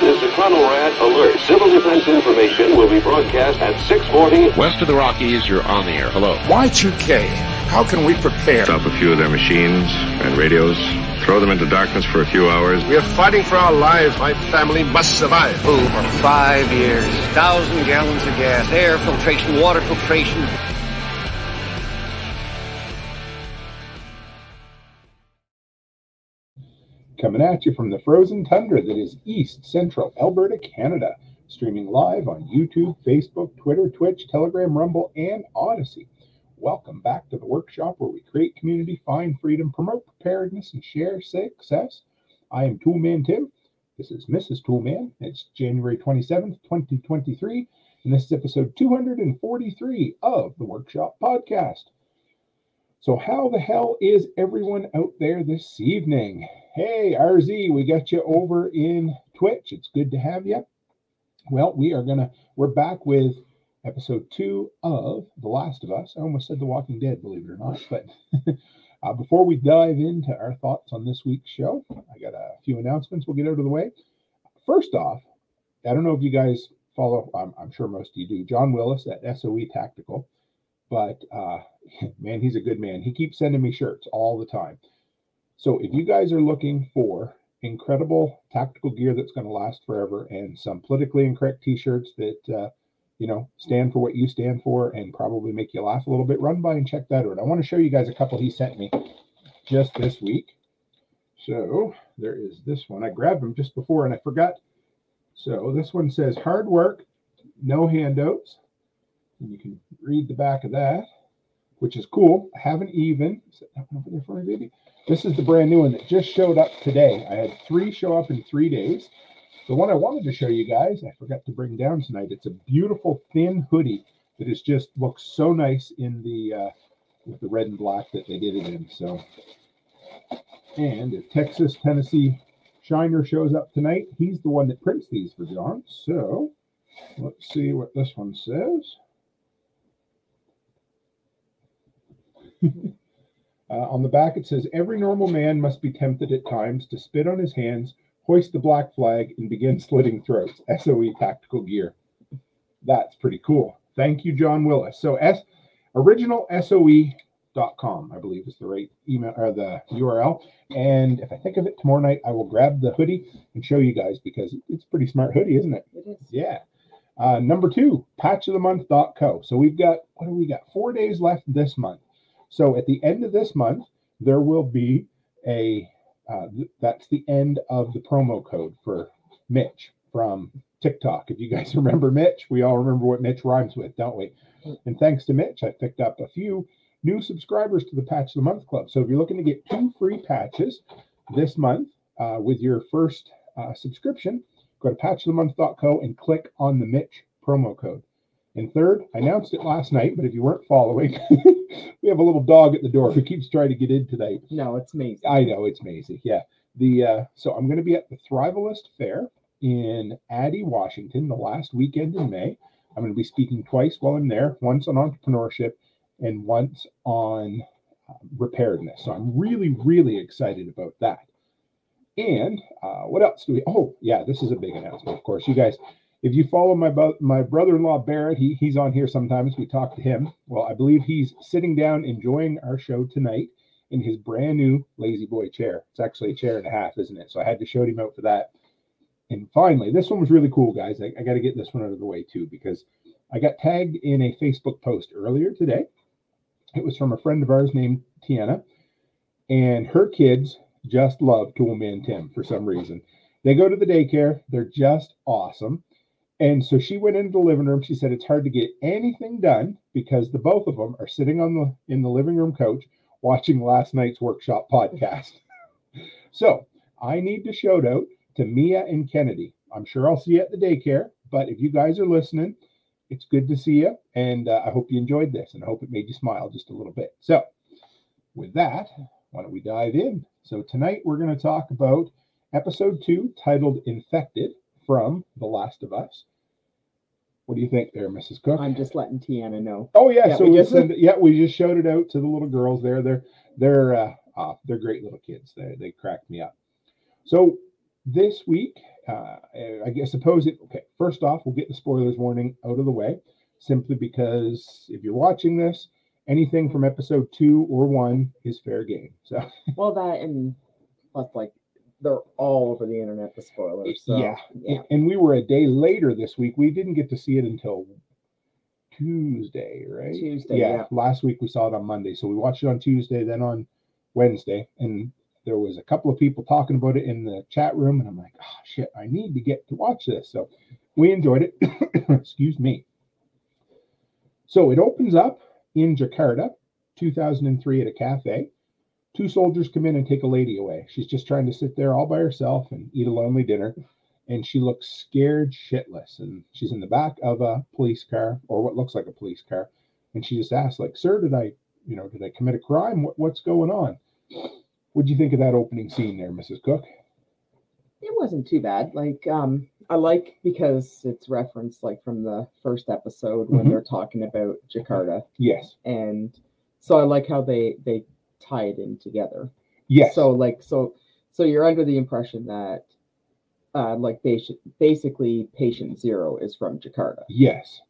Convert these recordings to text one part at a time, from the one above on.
This is the Chrono-Rad Alert. Civil defense information will be broadcast at 6:40. West of the Rockies, you're on the air. Hello. Y2K, how can we prepare? Stop a few of their machines and radios. Throw them into darkness for a few hours. We are fighting for our lives. My family must survive. Over 5 years, 1,000 gallons of gas, air filtration, water filtration. Coming at you from the frozen tundra that is East Central Alberta, Canada. Streaming live on YouTube, Facebook, Twitter, Twitch, Telegram, Rumble, and Odyssey. Welcome back to the workshop where we create community, find freedom, promote preparedness, and share success. I am Toolman Tim. This is Mrs. Toolman. It's January 27th, 2023, and this is episode 243 of the Workshop Podcast. So how the hell is everyone out there this evening? Hey, RZ, we got you over in Twitch. It's good to have you. Well, we're back with episode 2 of The Last of Us. I almost said The Walking Dead, believe it or not. But before we dive into our thoughts on this week's show, I got a few announcements we'll get out of the way. First off, I don't know if you guys follow, I'm sure most of you do, John Willis at SOE Tactical. But, man, he's a good man. He keeps sending me shirts all the time. So if you guys are looking for incredible tactical gear that's going to last forever and some politically incorrect T-shirts that, stand for what you stand for and probably make you laugh a little bit, run by and check that out. I want to show you guys a couple he sent me just this week. So there is this one. I grabbed them just before and I forgot. So this one says, hard work, no handouts. And you can read the back of that, which is cool. I haven't even set that one over there for me, baby. This is the brand new one that just showed up today. I had 3 show up in 3 days. The one I wanted to show you guys, I forgot to bring down tonight. It's a beautiful thin hoodie that is just looks so nice in the with the red and black that they did it in. So, and if Texas Tennessee Shiner shows up tonight, he's the one that prints these for John. So let's see what this one says. On the back it says, every normal man must be tempted at times to spit on his hands, hoist the black flag, and begin slitting throats. SOE Tactical Gear. That's pretty cool. Thank you, John Willis. So originalsoe.com, I believe, is the right email or the URL. And if I think of it tomorrow night, I will grab the hoodie and show you guys because it's a pretty smart hoodie, isn't it? It is. Yeah. Number 2, patchofthemonth.co. So we've got 4 days left this month. So at the end of this month, there will be that's the end of the promo code for Mitch from TikTok. If you guys remember Mitch, we all remember what Mitch rhymes with, don't we? And thanks to Mitch, I picked up a few new subscribers to the Patch of the Month Club. So if you're looking to get 2 free patches this month with your first subscription, go to patchofthemonth.co and click on the Mitch promo code. And third, I announced it last night, but if you weren't following, we have a little dog at the door who keeps trying to get in tonight. No, it's Maisie. I know, it's Maisie, yeah. So I'm going to be at the Thrivalist Fair in Addy, Washington, the last weekend in May. I'm going to be speaking twice while I'm there, once on entrepreneurship and once on preparedness. So I'm really, really excited about that. And what else do we... Oh, yeah, this is a big announcement, of course. You guys... If you follow my brother-in-law, Barrett, he's on here sometimes. We talk to him. Well, I believe he's sitting down enjoying our show tonight in his brand new Lazy Boy chair. It's actually a chair and a half, isn't it? So I had to show him out for that. And finally, this one was really cool, guys. I got to get this one out of the way, too, because I got tagged in a Facebook post earlier today. It was from a friend of ours named Tiana, and her kids just love Toolman Tim for some reason. They go to the daycare. They're just awesome. And so she went into the living room. She said it's hard to get anything done because the both of them are sitting in the living room couch watching last night's workshop podcast. So I need to shout out to Mia and Kennedy. I'm sure I'll see you at the daycare, but if you guys are listening, it's good to see you. And I hope you enjoyed this and I hope it made you smile just a little bit. So with that, why don't we dive in? So tonight we're going to talk about episode 2 titled Infected. From The Last of Us. What do you think there, Mrs. Cook? I'm just letting Tiana know. Oh yeah, so we just showed it out to the little girls there. They're great little kids. They cracked me up. So this week, Okay, first off, we'll get the spoilers warning out of the way, simply because if you're watching this, anything from episode 2 or 1 is fair game. So well, that and plus, like, they're all over the internet, the spoilers. So, yeah. And we were a day later this week. We didn't get to see it until Tuesday, right? Tuesday, yeah. Last week we saw it on Monday, so we watched it on Tuesday, then on Wednesday, and there was a couple of people talking about it in the chat room, and I'm like, oh, shit, I need to get to watch this. So we enjoyed it. Excuse me. So it opens up in Jakarta, 2003, at a cafe. 2 soldiers come in and take a lady away. She's just trying to sit there all by herself and eat a lonely dinner, and she looks scared shitless. And she's in the back of a police car, or what looks like a police car, and she just asks, like, "Sir, did I commit a crime? What's going on?" What'd you think of that opening scene there, Mrs. Cook? It wasn't too bad. Like, I like because it's referenced, like, from the first episode when they're talking about Jakarta. Yes. And so I like how they tie it in together. Yes. So, like, so you're under the impression that like basically patient 0 is from Jakarta. Yes.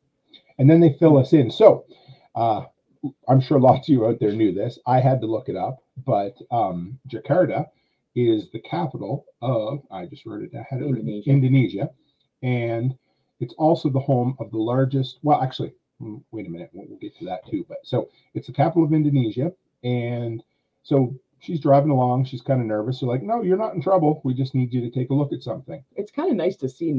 And then they fill us in. So I'm sure lots of you out there knew this. I had to look it up, but Jakarta is the capital of, I just wrote it down, Indonesia. And it's also the home of the largest, well, actually, wait a minute, we'll get to that too. But so it's the capital of Indonesia. And so she's driving along, she's kind of nervous. So, like, no, you're not in trouble. We just need you to take a look at something. It's kind of nice to see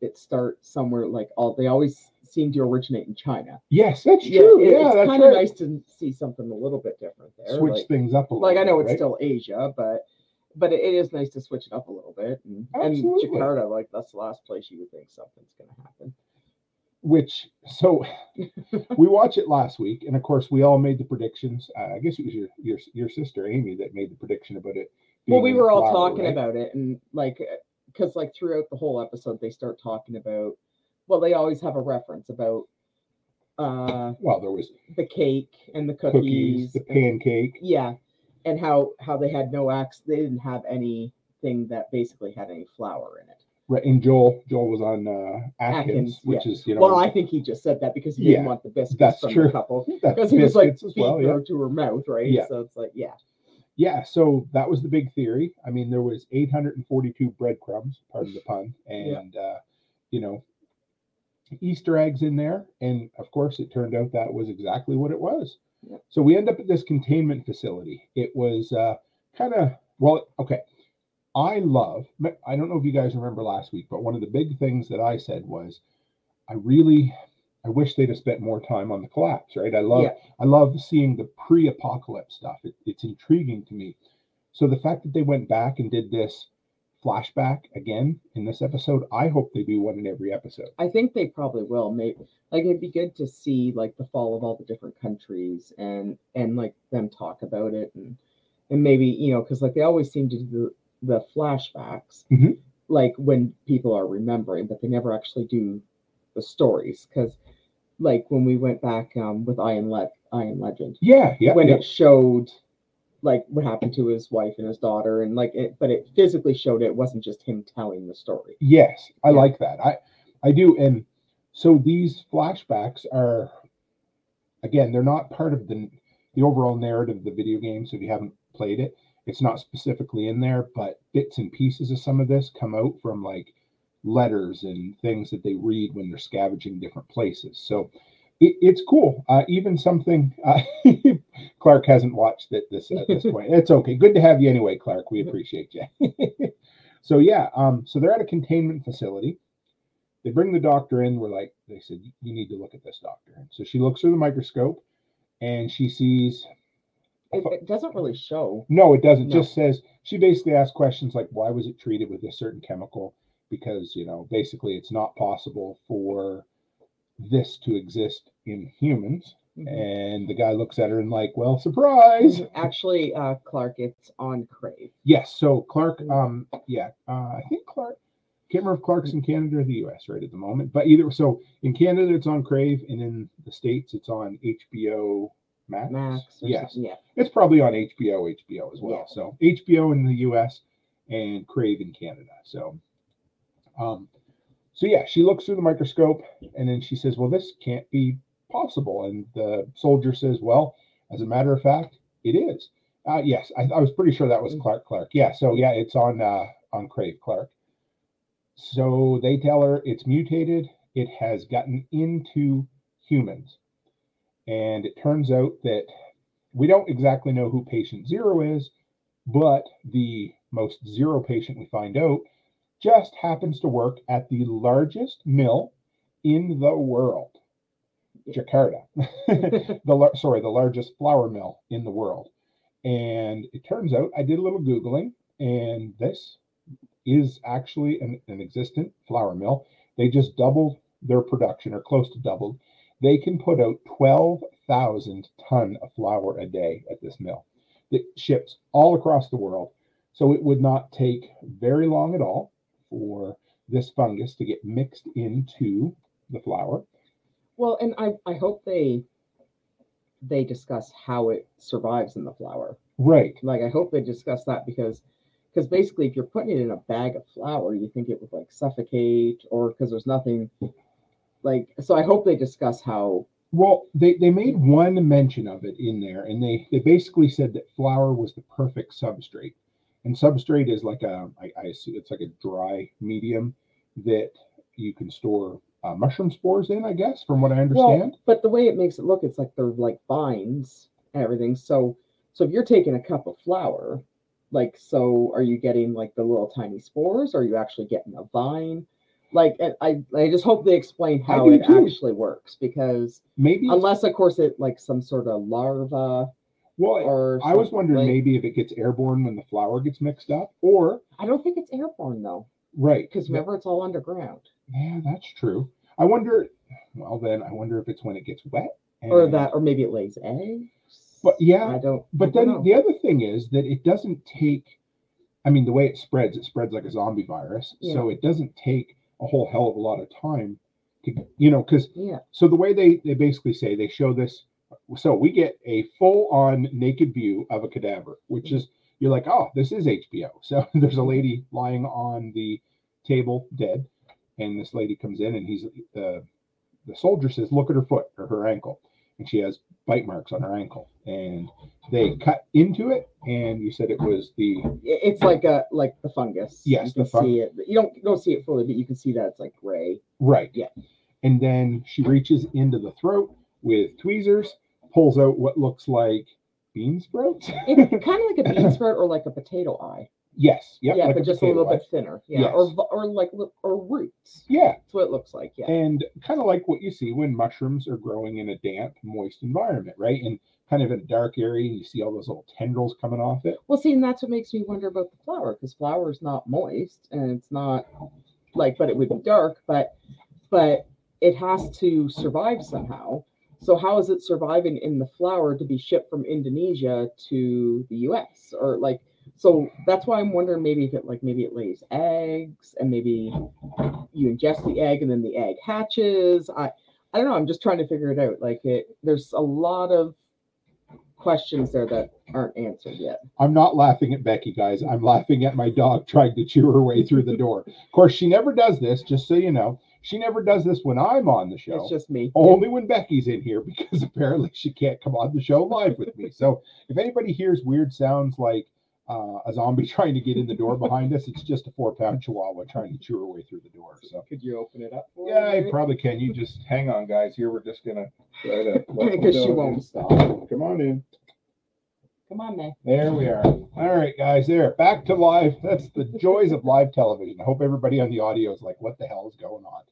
it start somewhere, like, they always seem to originate in China. Yes, that's true. It's kind of nice to see something a little bit different there. Switch things up a little bit. Like, I know it's still Asia, but it is nice to switch it up a little bit. And Jakarta, like, that's the last place you would think something's going to happen. So we watched it last week, and of course we all made the predictions. I guess it was your sister Amy that made the prediction about it. Well, we were all talking about it, and, like, because, like, throughout the whole episode they start talking about, well, they always have a reference about there was the cake and the cookies, the pancake, and how they had they didn't have anything that basically had any flour in it. Right, and Joel was on Atkins, which is, Well, I think he just said that because he didn't want the biscuits the couple. Because he was, like, feeding her to her mouth, right? Yeah. So it's like, Yeah, so that was the big theory. I mean, there was 842 breadcrumbs, pardon the pun, and, Easter eggs in there. And, of course, it turned out that was exactly what it was. Yeah. So we end up at this containment facility. It was I don't know if you guys remember last week, but one of the big things that I said was, I wish they'd have spent more time on the collapse, right? I love seeing the pre-apocalypse stuff. It's intriguing to me. So the fact that they went back and did this flashback again in this episode, I hope they do one in every episode. I think they probably will. Maybe, like, it'd be good to see, like, the fall of all the different countries and like them talk about it and maybe, because, like, they always seem to do the flashbacks, like, when people are remembering, but they never actually do the stories. Because, like, when we went back with I Am Legend, it showed, like, what happened to his wife and his daughter, and, like, it, but it physically showed it wasn't just him telling the story. Yes, I like that. I do, and so these flashbacks are, again, they're not part of the overall narrative of the video game. So if you haven't played it, it's not specifically in there, but bits and pieces of some of this come out from, like, letters and things that they read when they're scavenging different places. So it's cool. Even something Clark hasn't watched it at this point. It's okay. Good to have you anyway, Clark. We appreciate you. So, so they're at a containment facility. They bring the doctor in. They said, you need to look at this, doctor. And so she looks through the microscope, and she sees... It doesn't really show. No, it doesn't. No. Just says, she basically asks questions like, why was it treated with a certain chemical? Because, basically it's not possible for this to exist in humans. And the guy looks at her and, like, well, surprise. Actually, Clark, it's on Crave. Yes. So Clark, I think Clark, can't remember if Clark's in Canada or the U.S. right at the moment. But either, so in Canada, it's on Crave. And in the States, it's on HBO Max. Yes. Yeah. It's probably on HBO as well. Yeah. So HBO in the US and Crave in Canada. So So yeah, she looks through the microscope and then she says, well, this can't be possible. And the soldier says, well, as a matter of fact, it is. Yes, I was pretty sure that was Clark. Yeah, so yeah, it's on Crave, Clark. So they tell her it's mutated. It has gotten into humans. And it turns out that we don't exactly know who patient zero is, but the most zero patient we find out just happens to work at the largest mill in the world, Jakarta. the largest flour mill in the world. And it turns out I did a little Googling, and this is actually an existent flour mill. They just doubled their production, or close to doubled. They can put out 12,000 ton of flour a day at this mill that ships all across the world. So it would not take very long at all for this fungus to get mixed into the flour. Well, and I hope they discuss how it survives in the flour. Right. Like, I hope they discuss that, because basically if you're putting it in a bag of flour, you think it would like suffocate, or because there's nothing like, so I hope they discuss how. Well, they made one mention of it in there, and they basically said that flour was the perfect substrate. And substrate is like I assume it's like a dry medium that you can store mushroom spores in, I guess, from what I understand. Well, but the way it makes it look, it's like they're like vines and everything. So if you're taking a cup of flour, like, so are you getting like the little tiny spores, or are you actually getting a vine? Like, and I just hope they explain how it actually works, because maybe, unless of course it like some sort of larva. Well, I was wondering like, maybe if it gets airborne when the flour gets mixed up, or I don't think it's airborne though. Right. Because remember, it's all underground. Yeah, that's true. I wonder. Well, then I wonder if it's when it gets wet, or that, or maybe it lays eggs. But yeah, I don't. But I don't know. The other thing is that it doesn't take. I mean, the way it spreads like a zombie virus. Yeah. So it doesn't take a whole hell of a lot of time to, you know, because yeah. So the way they basically say, they show this. So we get a full-on naked view of a cadaver, which is, you're like, oh, this is HBO. So there's a lady lying on the table dead, and this lady comes in, and he's the soldier says, look at her foot or her ankle, and she has bite marks on her ankle, and they cut into it, and you said it was the... It's like the fungus. Yes, the fungus. You don't see it fully, but you can see that it's like gray. Right. Yeah. And then she reaches into the throat with tweezers, pulls out what looks like bean sprouts. It's kind of like a bean sprout or like a potato eye. Yes. Yep, yeah, like but just a little bit thinner. Yeah. Yes. Or roots. Yeah. That's what it looks like. Yeah. And kind of like what you see when mushrooms are growing in a damp, moist environment, right? And kind of in a dark area, and you see all those little tendrils coming off it. Well, see, and that's what makes me wonder about the flower, because flower is not moist, and it's not like, but it would be dark, but it has to survive somehow. So how is it surviving in the flour to be shipped from Indonesia to the US? Or like, so that's why I'm wondering maybe if it like, maybe it lays eggs, and maybe you ingest the egg and then the egg hatches. I don't know. I'm just trying to figure it out. Like there's a lot of questions there that aren't answered yet. I'm not laughing at Becky, guys. I'm laughing at my dog trying to chew her way through the door. Of course, she never does this, just so you know. She never does this when I'm on the show. It's just me. Only when Becky's in here, because apparently she can't come on the show live with me. So if anybody hears weird sounds like a zombie trying to get in the door behind us, it's just a 4-pound chihuahua trying to chew her way through the door. So could you open it up for her? Yeah, I probably can. You just hang on, guys. Here, we're just going to... Because she won't stop. Come on in. Come on, man. There we are. All right, guys. There. Back to live. That's the joys of live television. I hope everybody on the audio is like, what the hell is going on?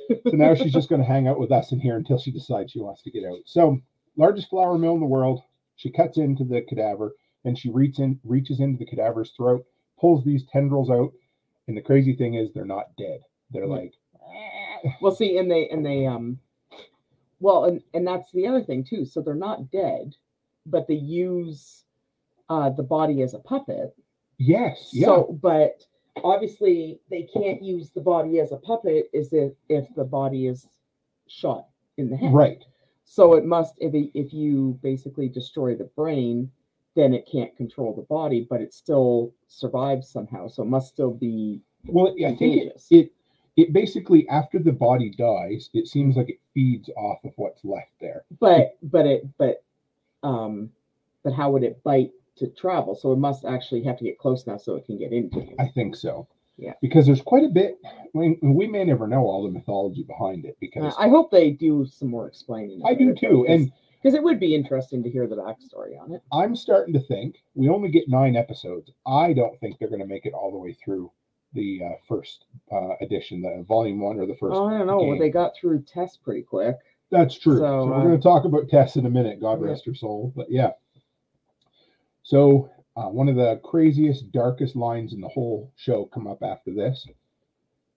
So now she's just going to hang out with us in here until she decides she wants to get out. So, largest flour mill in the world. She cuts into the cadaver, and she reaches into the cadaver's throat, pulls these tendrils out, and the crazy thing is they're not dead. They're like, well, see, and that's the other thing too. So they're not dead, but they use the body as a puppet. Yes. Yeah. So, but. Obviously, they can't use the body as a puppet if the body is shot in the head. Right. So it must, if you basically destroy the brain, then it can't control the body, but it still survives somehow. So it must still be Well, I think it basically, after the body dies, it seems like it feeds off of what's left there. But how would it bite to travel? So it must actually have to get close enough so it can get into you. I think so. Yeah. Because there's quite a bit. I mean, we may never know all the mythology behind it. Because I hope they do some more explaining. I do too, because it would be interesting to hear the backstory on it. I'm starting to think we only get 9 episodes. I don't think they're going to make it all the way through the first edition, the volume 1 or the first. Oh, I don't know. Well, they got through Tess pretty quick. That's true. So we're going to talk about Tess in a minute. God rest her soul. But yeah. So one of the craziest, darkest lines in the whole show come up after this.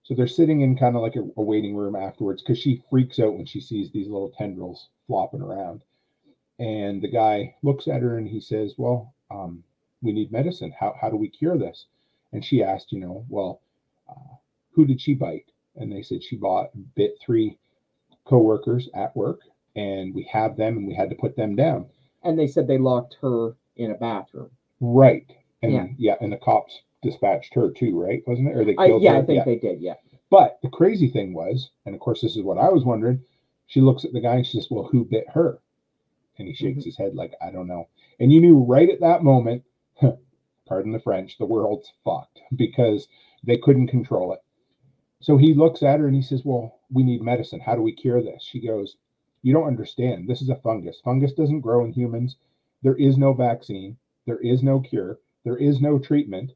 So they're sitting in kind of like a waiting room afterwards because she freaks out when she sees these little tendrils flopping around. And the guy looks at her and he says, well, we need medicine. How do we cure this? And she asked, who did she bite? And they said she bit 3 co-workers at work, and we have them and we had to put them down. And they said they locked her in a bathroom. Right. And and the cops dispatched her too, right? Wasn't it? Or they killed her? I think they did, yeah. But the crazy thing was, and of course this is what I was wondering, she looks at the guy and she says, well, who bit her? And he shakes his head like, I don't know. And you knew right at that moment, pardon the French, the world's fucked because they couldn't control it. So he looks at her and he says, well, we need medicine. How do we cure this? She goes, you don't understand. This is a fungus. Fungus doesn't grow in humans. There is no vaccine. There is no cure. There is no treatment.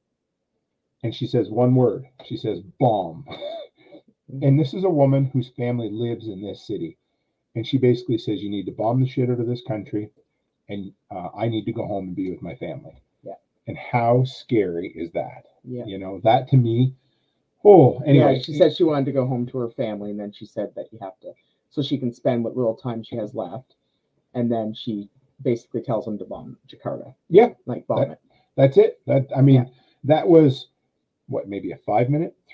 And she says one word. She says, bomb. And this is a woman whose family lives in this city. And she basically says, you need to bomb the shit out of this country. And I need to go home and be with my family. Yeah. And how scary is that? Yeah. That to me. Oh, anyway. Yeah, she said she wanted to go home to her family. And then she said that you have to, so she can spend what little time she has left. And then she basically tells him to bomb Jakarta. Yeah. Like bomb it. That's it. That was what, maybe a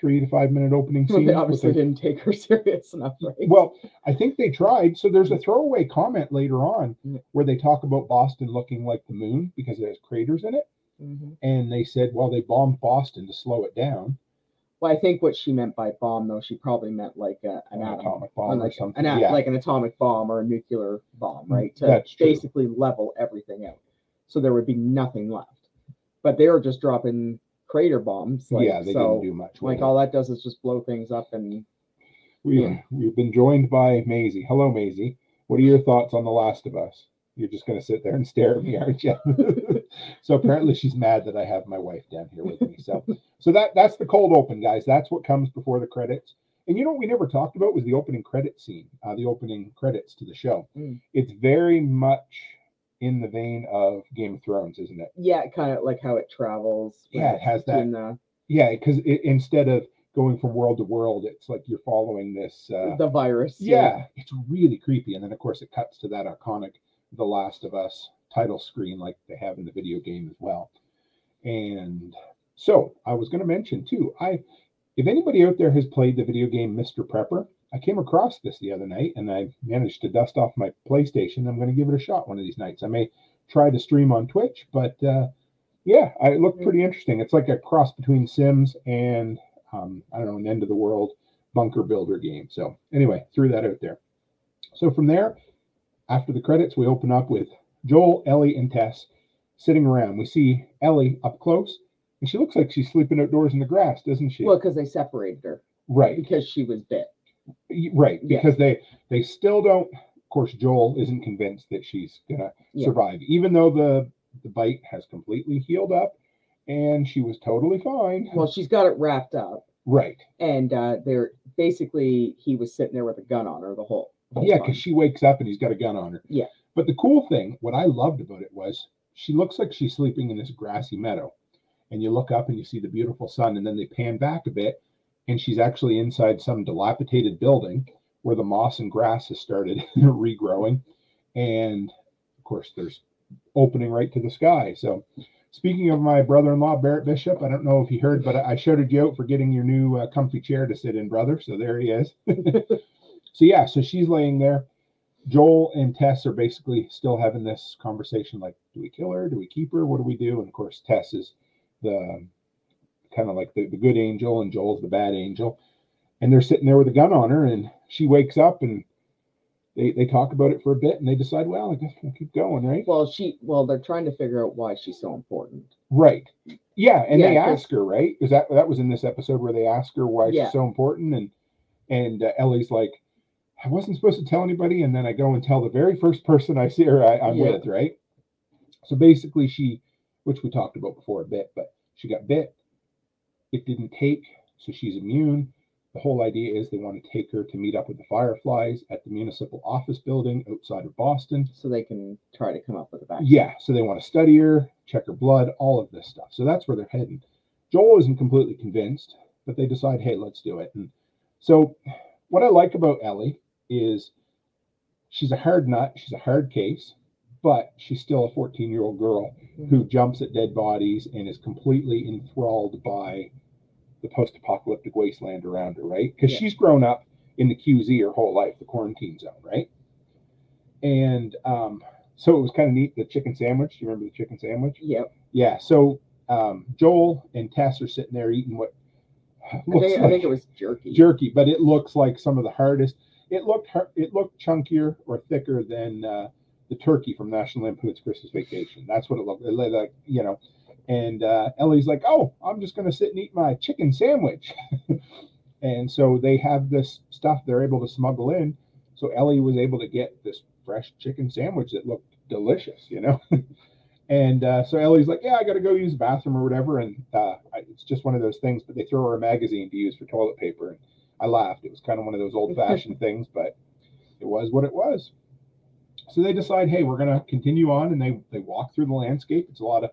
3 to 5 minute opening scene. They obviously didn't take her serious enough, right? Well, I think they tried. So there's a throwaway comment later on where they talk about Boston looking like the moon because it has craters in it. Mm-hmm. And they said, well, they bombed Boston to slow it down. Well, I think what she meant by bomb, though, she probably meant like an atomic bomb or something. Like an atomic bomb or a nuclear bomb, right? That's true. Basically level everything out. So there would be nothing left. But they were just dropping crater bombs. Didn't do much. Like all that does is just blow things up. And We've been joined by Maisie. Hello, Maisie. What are your thoughts on The Last of Us? You're just going to sit there and stare at me, aren't you? So apparently she's mad that I have my wife down here with me. So that's the cold open, guys. That's what comes before the credits. And what we never talked about was the opening credit scene, the opening credits to the show. Mm. It's very much in the vein of Game of Thrones, isn't it? Yeah, kind of like how it travels. Yeah, it has that. Because instead of going from world to world, it's like you're following this. The virus. Yeah, it's really creepy. And then, of course, it cuts to that iconic The Last of Us title screen like they have in the video game as well. And so I was going to mention too, if anybody out there has played the video game Mr. Prepper, I came across this the other night and I managed to dust off my PlayStation. I'm going to give it a shot one of these nights. I may try to stream on Twitch, but it looked pretty interesting. It's like a cross between Sims and an end of the world bunker builder game. So anyway, threw that out there. So from there, after the credits, we open up with Joel, Ellie, and Tess sitting around. We see Ellie up close, and she looks like she's sleeping outdoors in the grass, doesn't she? Well, because they separated her. Right. Because she was bit. Right. Yeah. Because they still don't... Of course, Joel isn't convinced that she's going to survive, even though the bite has completely healed up, and she was totally fine. Well, she's got it wrapped up. Right. And he was sitting there with a gun on her the whole time. Because she wakes up, and he's got a gun on her. Yeah. But the cool thing, what I loved about it was she looks like she's sleeping in this grassy meadow. And you look up and you see the beautiful sun. And then they pan back a bit. And she's actually inside some dilapidated building where the moss and grass has started regrowing. And, of course, there's opening right to the sky. So speaking of my brother-in-law, Barrett Bishop, I don't know if he heard, but I shouted you out for getting your new comfy chair to sit in, brother. So there he is. So she's laying there. Joel and Tess are basically still having this conversation like, do we kill her? Do we keep her? What do we do? And, of course, Tess is the kind of like the good angel, and Joel's the bad angel. And they're sitting there with a gun on her, and she wakes up, and they talk about it for a bit, and they decide, well, I guess we'll keep going, right? Well, they're trying to figure out why she's so important. Right. Yeah, and they ask her, right? Because that was in this episode where they ask her why she's so important, and Ellie's like, I wasn't supposed to tell anybody, and then I go and tell the very first person I see her I'm with, right? So basically she, which we talked about before a bit, but she got bit. It didn't take, so she's immune. The whole idea is they want to take her to meet up with the Fireflies at the municipal office building outside of Boston. So they can try to come up with a vaccine. Yeah, so they want to study her, check her blood, all of this stuff. So that's where they're heading. Joel isn't completely convinced, but they decide, hey, let's do it. And so what I like about Ellie is she's a hard nut, she's a hard case, but she's still a 14-year-old girl who jumps at dead bodies and is completely enthralled by the post-apocalyptic wasteland around her, right? Because she's grown up in the QZ her whole life, the quarantine zone, right? And so it was kind of neat, the chicken sandwich. Do you remember the chicken sandwich? Yep. Yeah, so Joel and Tess are sitting there eating what looks like, I think it was jerky. Jerky, but it looks like some of the hardest. It looked chunkier or thicker than the turkey from National Lampoon's Christmas Vacation. That's what it looked like, you know. And Ellie's like, oh, I'm just going to sit and eat my chicken sandwich. And so they have this stuff they're able to smuggle in. So Ellie was able to get this fresh chicken sandwich that looked delicious, you know. And so Ellie's like, yeah, I got to go use the bathroom or whatever. And it's just one of those things, but they throw her a magazine to use for toilet paper. And I laughed. It was kind of one of those old-fashioned things, but it was what it was. So they decide, hey, we're going to continue on. And they walk through the landscape. It's a lot of...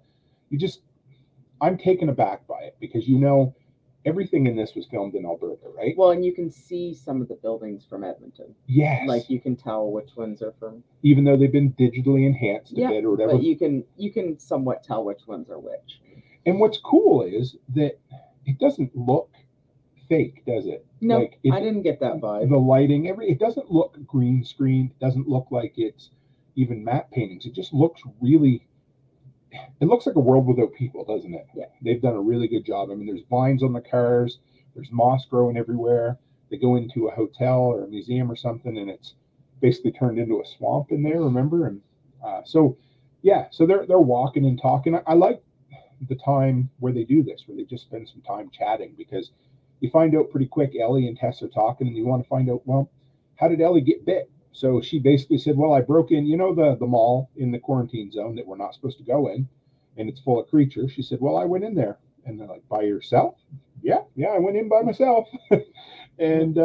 I'm taken aback by it because, you know, everything in this was filmed in Alberta, right? Well, and you can see some of the buildings from Edmonton. Yes. Like you can tell which ones are from. Even though they've been digitally enhanced a bit or whatever. But you can somewhat tell which ones are which. And what's cool is that it doesn't look fake, does it? No, like I didn't get that vibe. The lighting, it doesn't look green screen. It doesn't look like it's even matte paintings. It just looks really... It looks like a world without people, doesn't it? Yeah. They've done a really good job. I mean, there's vines on the cars. There's moss growing everywhere. They go into a hotel or a museum or something, and it's basically turned into a swamp in there, remember? And so they're walking and talking. I like the time where they do this, where they just spend some time chatting, because you find out pretty quick Ellie and Tess are talking, and you want to find out, well, how did Ellie get bit? So she basically said, well, I broke in, you know, the mall in the quarantine zone that we're not supposed to go in, and it's full of creatures. She said, well, I went in there. And they're like, by yourself? Yeah, I went in by myself. And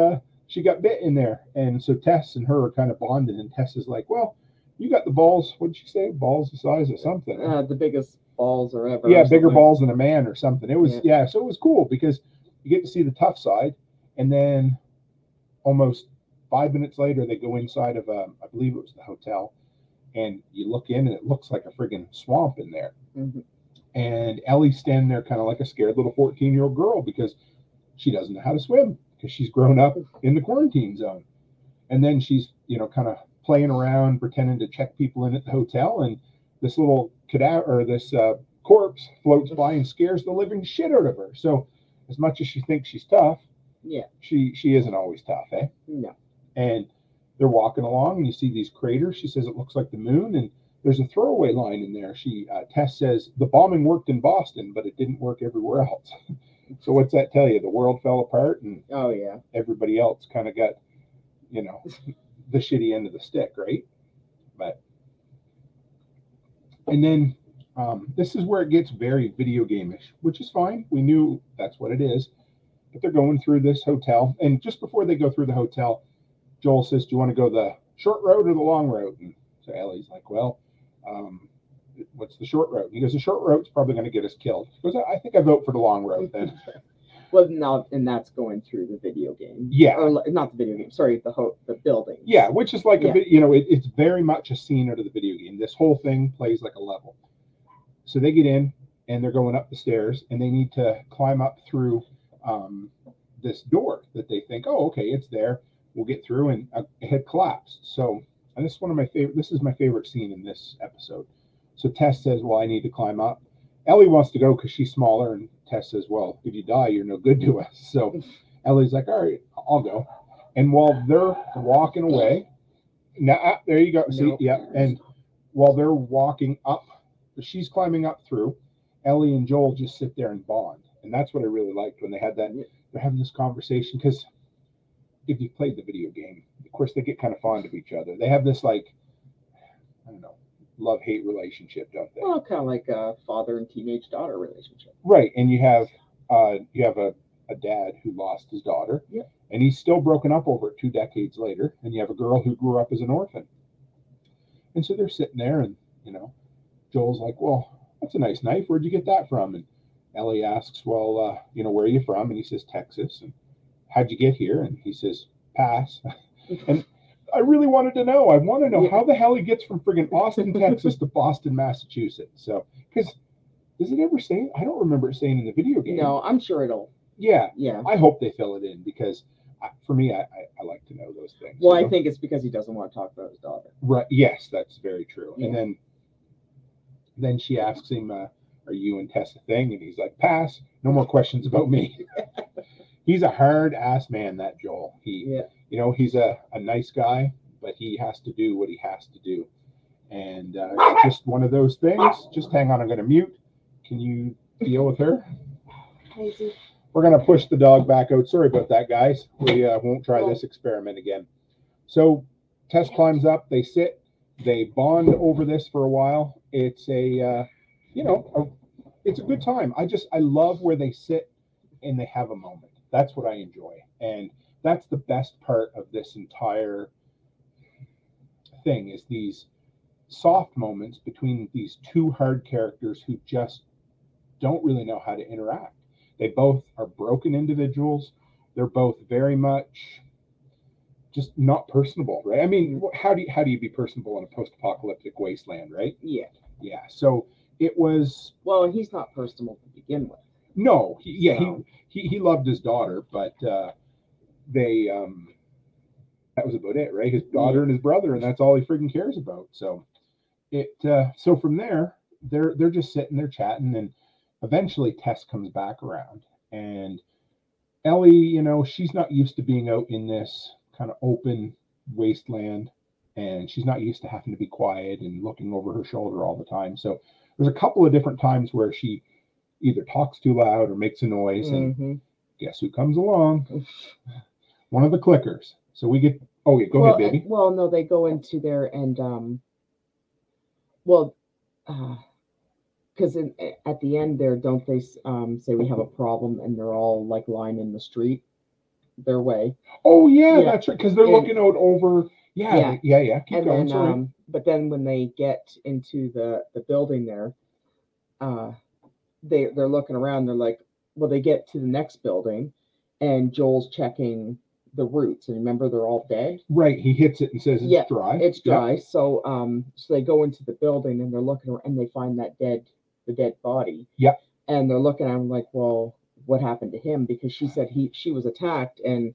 she got bit in there. And so Tess and her are kind of bonded, and Tess is like, well, you got the balls, what did she say? Balls the size of something. The biggest balls or ever. Yeah, or bigger balls than a man or something. It was, so it was cool because you get to see the tough side, and then almost... 5 minutes later, they go inside of, I believe it was the hotel, and you look in, and it looks like a friggin' swamp in there. Mm-hmm. And Ellie's standing there kind of like a scared little 14-year-old girl because she doesn't know how to swim because she's grown up in the quarantine zone. And then she's, you know, kind of playing around, pretending to check people in at the hotel, and this little cadaver, or this corpse floats by and scares the living shit out of her. So as much as she thinks she's tough, she isn't always tough, eh? No. And they're walking along, and you see these craters. She says it looks like the moon, and there's a throwaway line in there. Tess says, the bombing worked in Boston, but it didn't work everywhere else. So what's that tell you? The world fell apart, and everybody else kind of got, you know, the shitty end of the stick, right? But, and then this is where it gets very video game-ish, which is fine. We knew that's what it is. But they're going through this hotel, and just before they go through the hotel, Joel says, do you want to go the short road or the long road? And so Ellie's like, well, what's the short road? And he goes, the short road's probably going to get us killed. He goes, I think I vote for the long road then. Well, no, and that's going through the video game. Yeah. Or, not the video game, sorry, the building. Yeah, which is like, it's very much a scene out of the video game. This whole thing plays like a level. So they get in, and they're going up the stairs, and they need to climb up through this door that they think, oh, okay, it's there. We'll get through, and it had collapsed. So, and this is this is my favorite scene in this episode. So Tess says, well, I need to climb up. Ellie wants to go because she's smaller, and Tess says, well, if you die, you're no good to us. So Ellie's like, all right, I'll go. And while they're walking away, now there you go. See, no. Yeah. And while they're walking up, she's climbing up through, Ellie and Joel just sit there and bond. And that's what I really liked when they had that. They're having this conversation because if you played the video game, of course, they get kind of fond of each other. They have this, like, I don't know, love-hate relationship, don't they? Well, kind of like a father and teenage daughter relationship. Right. And you have a dad who lost his daughter. Yeah. And he's still broken up over it 2 decades later. And you have a girl who grew up as an orphan. And so they're sitting there and, you know, Joel's like, well, that's a nice knife. Where'd you get that from? And Ellie asks, well, you know, where are you from? And he says, Texas. And how'd you get here? And he says, pass. And I really wanted to know. I want to know how the hell he gets from friggin' Austin, Texas to Boston, Massachusetts. So, because does it ever say? I don't remember it saying in the video game. No, I'm sure it'll. Yeah. Yeah. I hope they fill it in because for me, I like to know those things. Well, you know? I think it's because he doesn't want to talk about his daughter. Right. Yes, that's very true. Yeah. And then she asks him, are you and Tess a thing? And he's like, pass. No more questions about me. He's a hard-ass man, that Joel. You know, he's a nice guy, but he has to do what he has to do. And it's just one of those things. Just hang on. I'm going to mute. Can you deal with her? Crazy. We're going to push the dog back out. Sorry about that, guys. We won't try this experiment again. So Tess climbs up. They sit. They bond over this for a while. It's it's a good time. I love where they sit and they have a moment. That's what I enjoy. And that's the best part of this entire thing is these soft moments between these two hard characters who just don't really know how to interact. They both are broken individuals. They're both very much just not personable, right? I mean, how do you be personable in a post-apocalyptic wasteland, right? Yeah. Yeah. So it was... Well, he's not personable to begin with. No. He loved his daughter, but... They that was about it, right? His daughter and his brother, and that's all he freaking cares about. So so from there, they're just sitting there chatting, and eventually Tess comes back around, and Ellie, you know, she's not used to being out in this kind of open wasteland, and she's not used to having to be quiet and looking over her shoulder all the time. So there's a couple of different times where she either talks too loud or makes a noise, and guess who comes along? One of the clickers. So we get... Oh, yeah, go ahead, baby. Well, no, they go into there and... because at the end there, don't they say we have a problem and they're all, like, lying in the street their way? Oh, yeah. That's right, because they're looking out over... Yeah. Keep and going, then, but then when they get into the building there, they're looking around, they're like, well, they get to the next building, and Joel's checking the roots. And remember, they're all dead. Right. He hits it and says it's dry. It's dry. Yep. So so they go into the building, and they're looking around, and they find the dead body. Yep. And they're looking at him like, well, what happened to him? Because she said she was attacked, and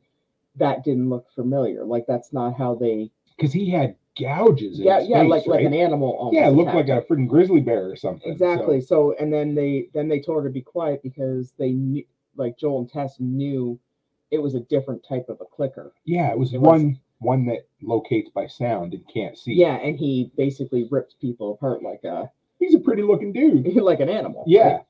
that didn't look familiar. Like, that's not how they... Because he had gouges in his face, like an animal almost. Yeah, it looked like a freaking grizzly bear or something. Exactly. So and then they told her to be quiet because they knew, like, Joel and Tess knew it was a different type of a clicker. Yeah, it was one that locates by sound and can't see. Yeah, and he basically rips people apart like he's a pretty looking dude. Like an animal. Yeah. Right?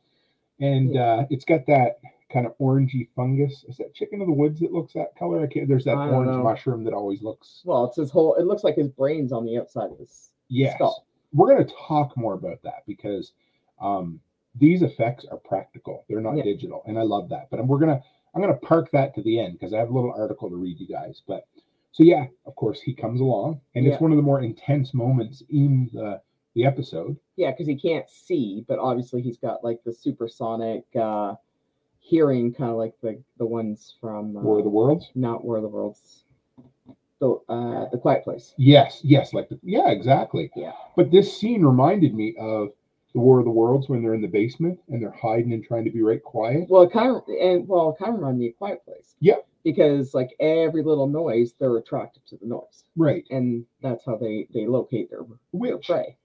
And it's got that kind of orangey fungus. Is that chicken of the woods that looks that color? There's that orange mushroom that always looks... Well, it's it looks like his brain's on the outside of his skull. We're going to talk more about that because these effects are practical. They're not digital. And I love that. But I'm going to park that to the end because I have a little article to read you guys. But so, yeah, of course, he comes along. And it's one of the more intense moments in the episode. Yeah, because he can't see. But obviously, he's got like the supersonic... hearing, kind of like the ones from War of the Worlds, not War of the Worlds, the Quiet Place. Yes, exactly. Yeah. But this scene reminded me of the War of the Worlds when they're in the basement and they're hiding and trying to be right quiet. Well, it kind of reminded me of Quiet Place. Yeah. Because like every little noise, they're attracted to the noise. Right. And that's how they locate their prey.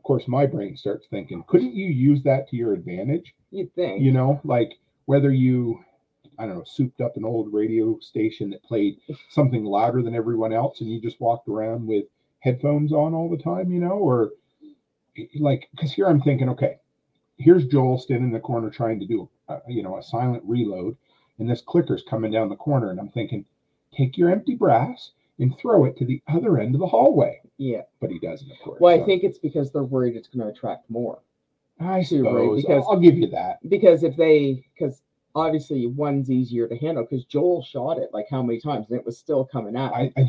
of course, my brain starts thinking, couldn't you use that to your advantage? You'd think. You know, like whether you, I don't know, souped up an old radio station that played something louder than everyone else and you just walked around with headphones on all the time, you know, or like, because here I'm thinking, okay, here's Joel standing in the corner trying to do, you know, a silent reload. And this clicker's coming down the corner. And I'm thinking, take your empty brass and throw it to the other end of the hallway. Yeah. But he doesn't, of course. Well, I think it's because they're worried it's going to attract more. I suppose. Because, I'll give you that. Because if they, because obviously one's easier to handle because Joel shot it like how many times and it was still coming out. So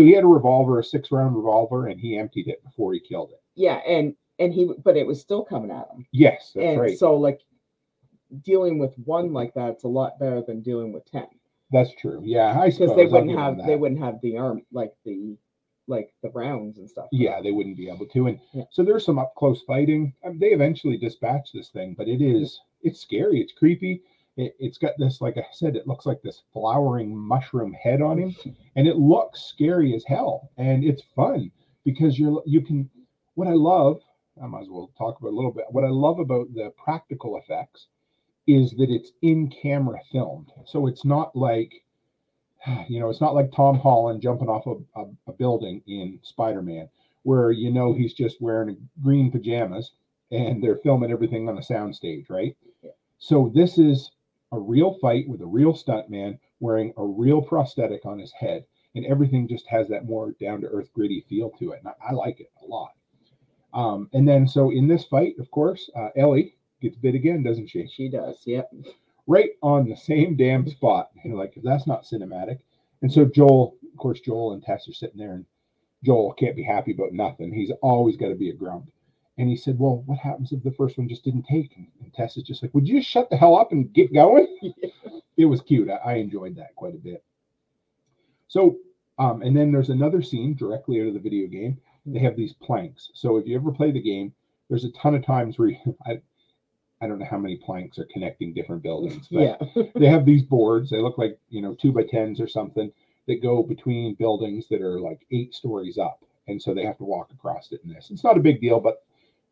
he had a revolver, a 6-round revolver, and he emptied it before he killed it. Yeah. And he, but it was still coming at him. Yes. That's and right. So like, dealing with one like that's a lot better than dealing with 10. That's true. Yeah, I suppose. Because they wouldn't have the arm like the rounds and stuff. Yeah, they wouldn't be able to. And yeah. So there's some up close fighting. I mean, they eventually dispatch this thing, but it's scary. It's creepy. It's got this, like I said, it looks like this flowering mushroom head on him, and it looks scary as hell. And it's fun because you can. What I love, I might as well talk about a little bit. What I love about the practical effects is that it's in camera filmed. So it's not like, you know, it's not like Tom Holland jumping off a building in Spider-Man where, you know, he's just wearing green pajamas and they're filming everything on a soundstage, right? Yeah. So this is a real fight with a real stuntman wearing a real prosthetic on his head, and everything just has that more down-to-earth gritty feel to it. And I like it a lot. And then, so in this fight, of course, Ellie gets bit again, doesn't she? She does, yep. Right on the same damn spot. And you're like, that's not cinematic. And so Joel and Tess are sitting there, and Joel can't be happy about nothing. He's always got to be a grump. And he said, well, what happens if the first one just didn't take? And Tess is just like, would you shut the hell up and get going? It was cute. I enjoyed that quite a bit. So, and then there's another scene directly out of the video game. They have these planks. So if you ever play the game, there's a ton of times where I don't know how many planks are connecting different buildings, but yeah. They have these boards. They look like, you know, 2x10s or something that go between buildings that are like 8 stories up. And so they have to walk across it in this. It's not a big deal, but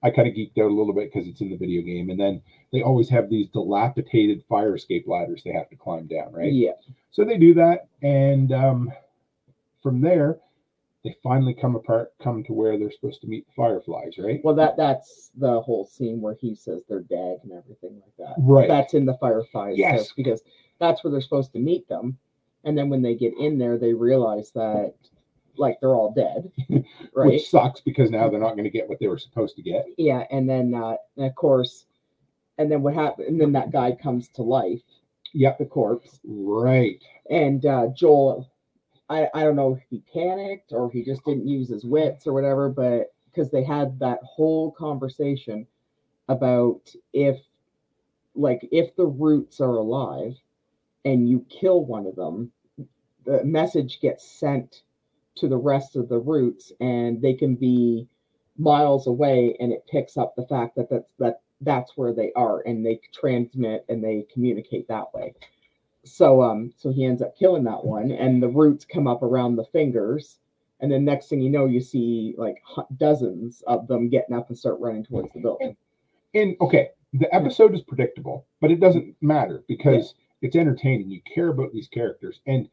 I kind of geeked out a little bit because it's in the video game. And then they always have these dilapidated fire escape ladders they have to climb down, right? Yeah. So they do that. And from there, they finally come to where they're supposed to meet the fireflies, right? Well, that's the whole scene where he says they're dead and everything like that. Right. That's in the fireflies. Yes. Because that's where they're supposed to meet them. And then when they get in there, they realize that, like, they're all dead. Right. Which sucks because now they're not going to get what they were supposed to get. Yeah. And then, of course, and then what happened? And then that guy comes to life. Yep. The corpse. Right. And Joel... I don't know if he panicked or he just didn't use his wits or whatever, but because they had that whole conversation about if the roots are alive and you kill one of them, the message gets sent to the rest of the roots and they can be miles away and it picks up the fact that that's where they are and they transmit and they communicate that way. So so he ends up killing that one, and the roots come up around the fingers, and then next thing you know, you see like dozens of them getting up and start running towards the building. And okay, the episode is predictable, but it doesn't matter because it's entertaining. You care about these characters, and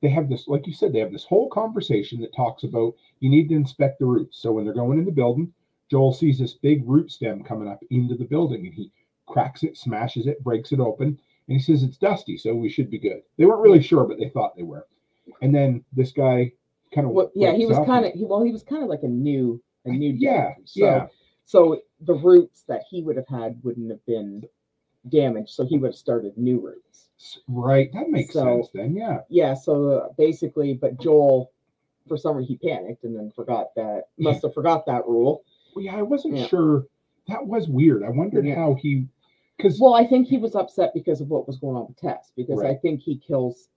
they have this, like you said, they have this whole conversation that talks about you need to inspect the roots. So when they're going in the building, Joel sees this big root stem coming up into the building, and he cracks it, smashes it, breaks it open. And he says, it's dusty, so we should be good. They weren't really sure, but they thought they were. And then this guy kind of... He was kind of like a new dad. Yeah. So the roots that he would have had wouldn't have been damaged, so he would have started new roots. Right. That makes sense then, yeah. Yeah, so basically, but Joel, for some reason, he panicked and then must have forgot that rule. Well, yeah, I wasn't sure. That was weird. I wondered how he... Well, I think he was upset because of what was going on with Tess, because I think he kills,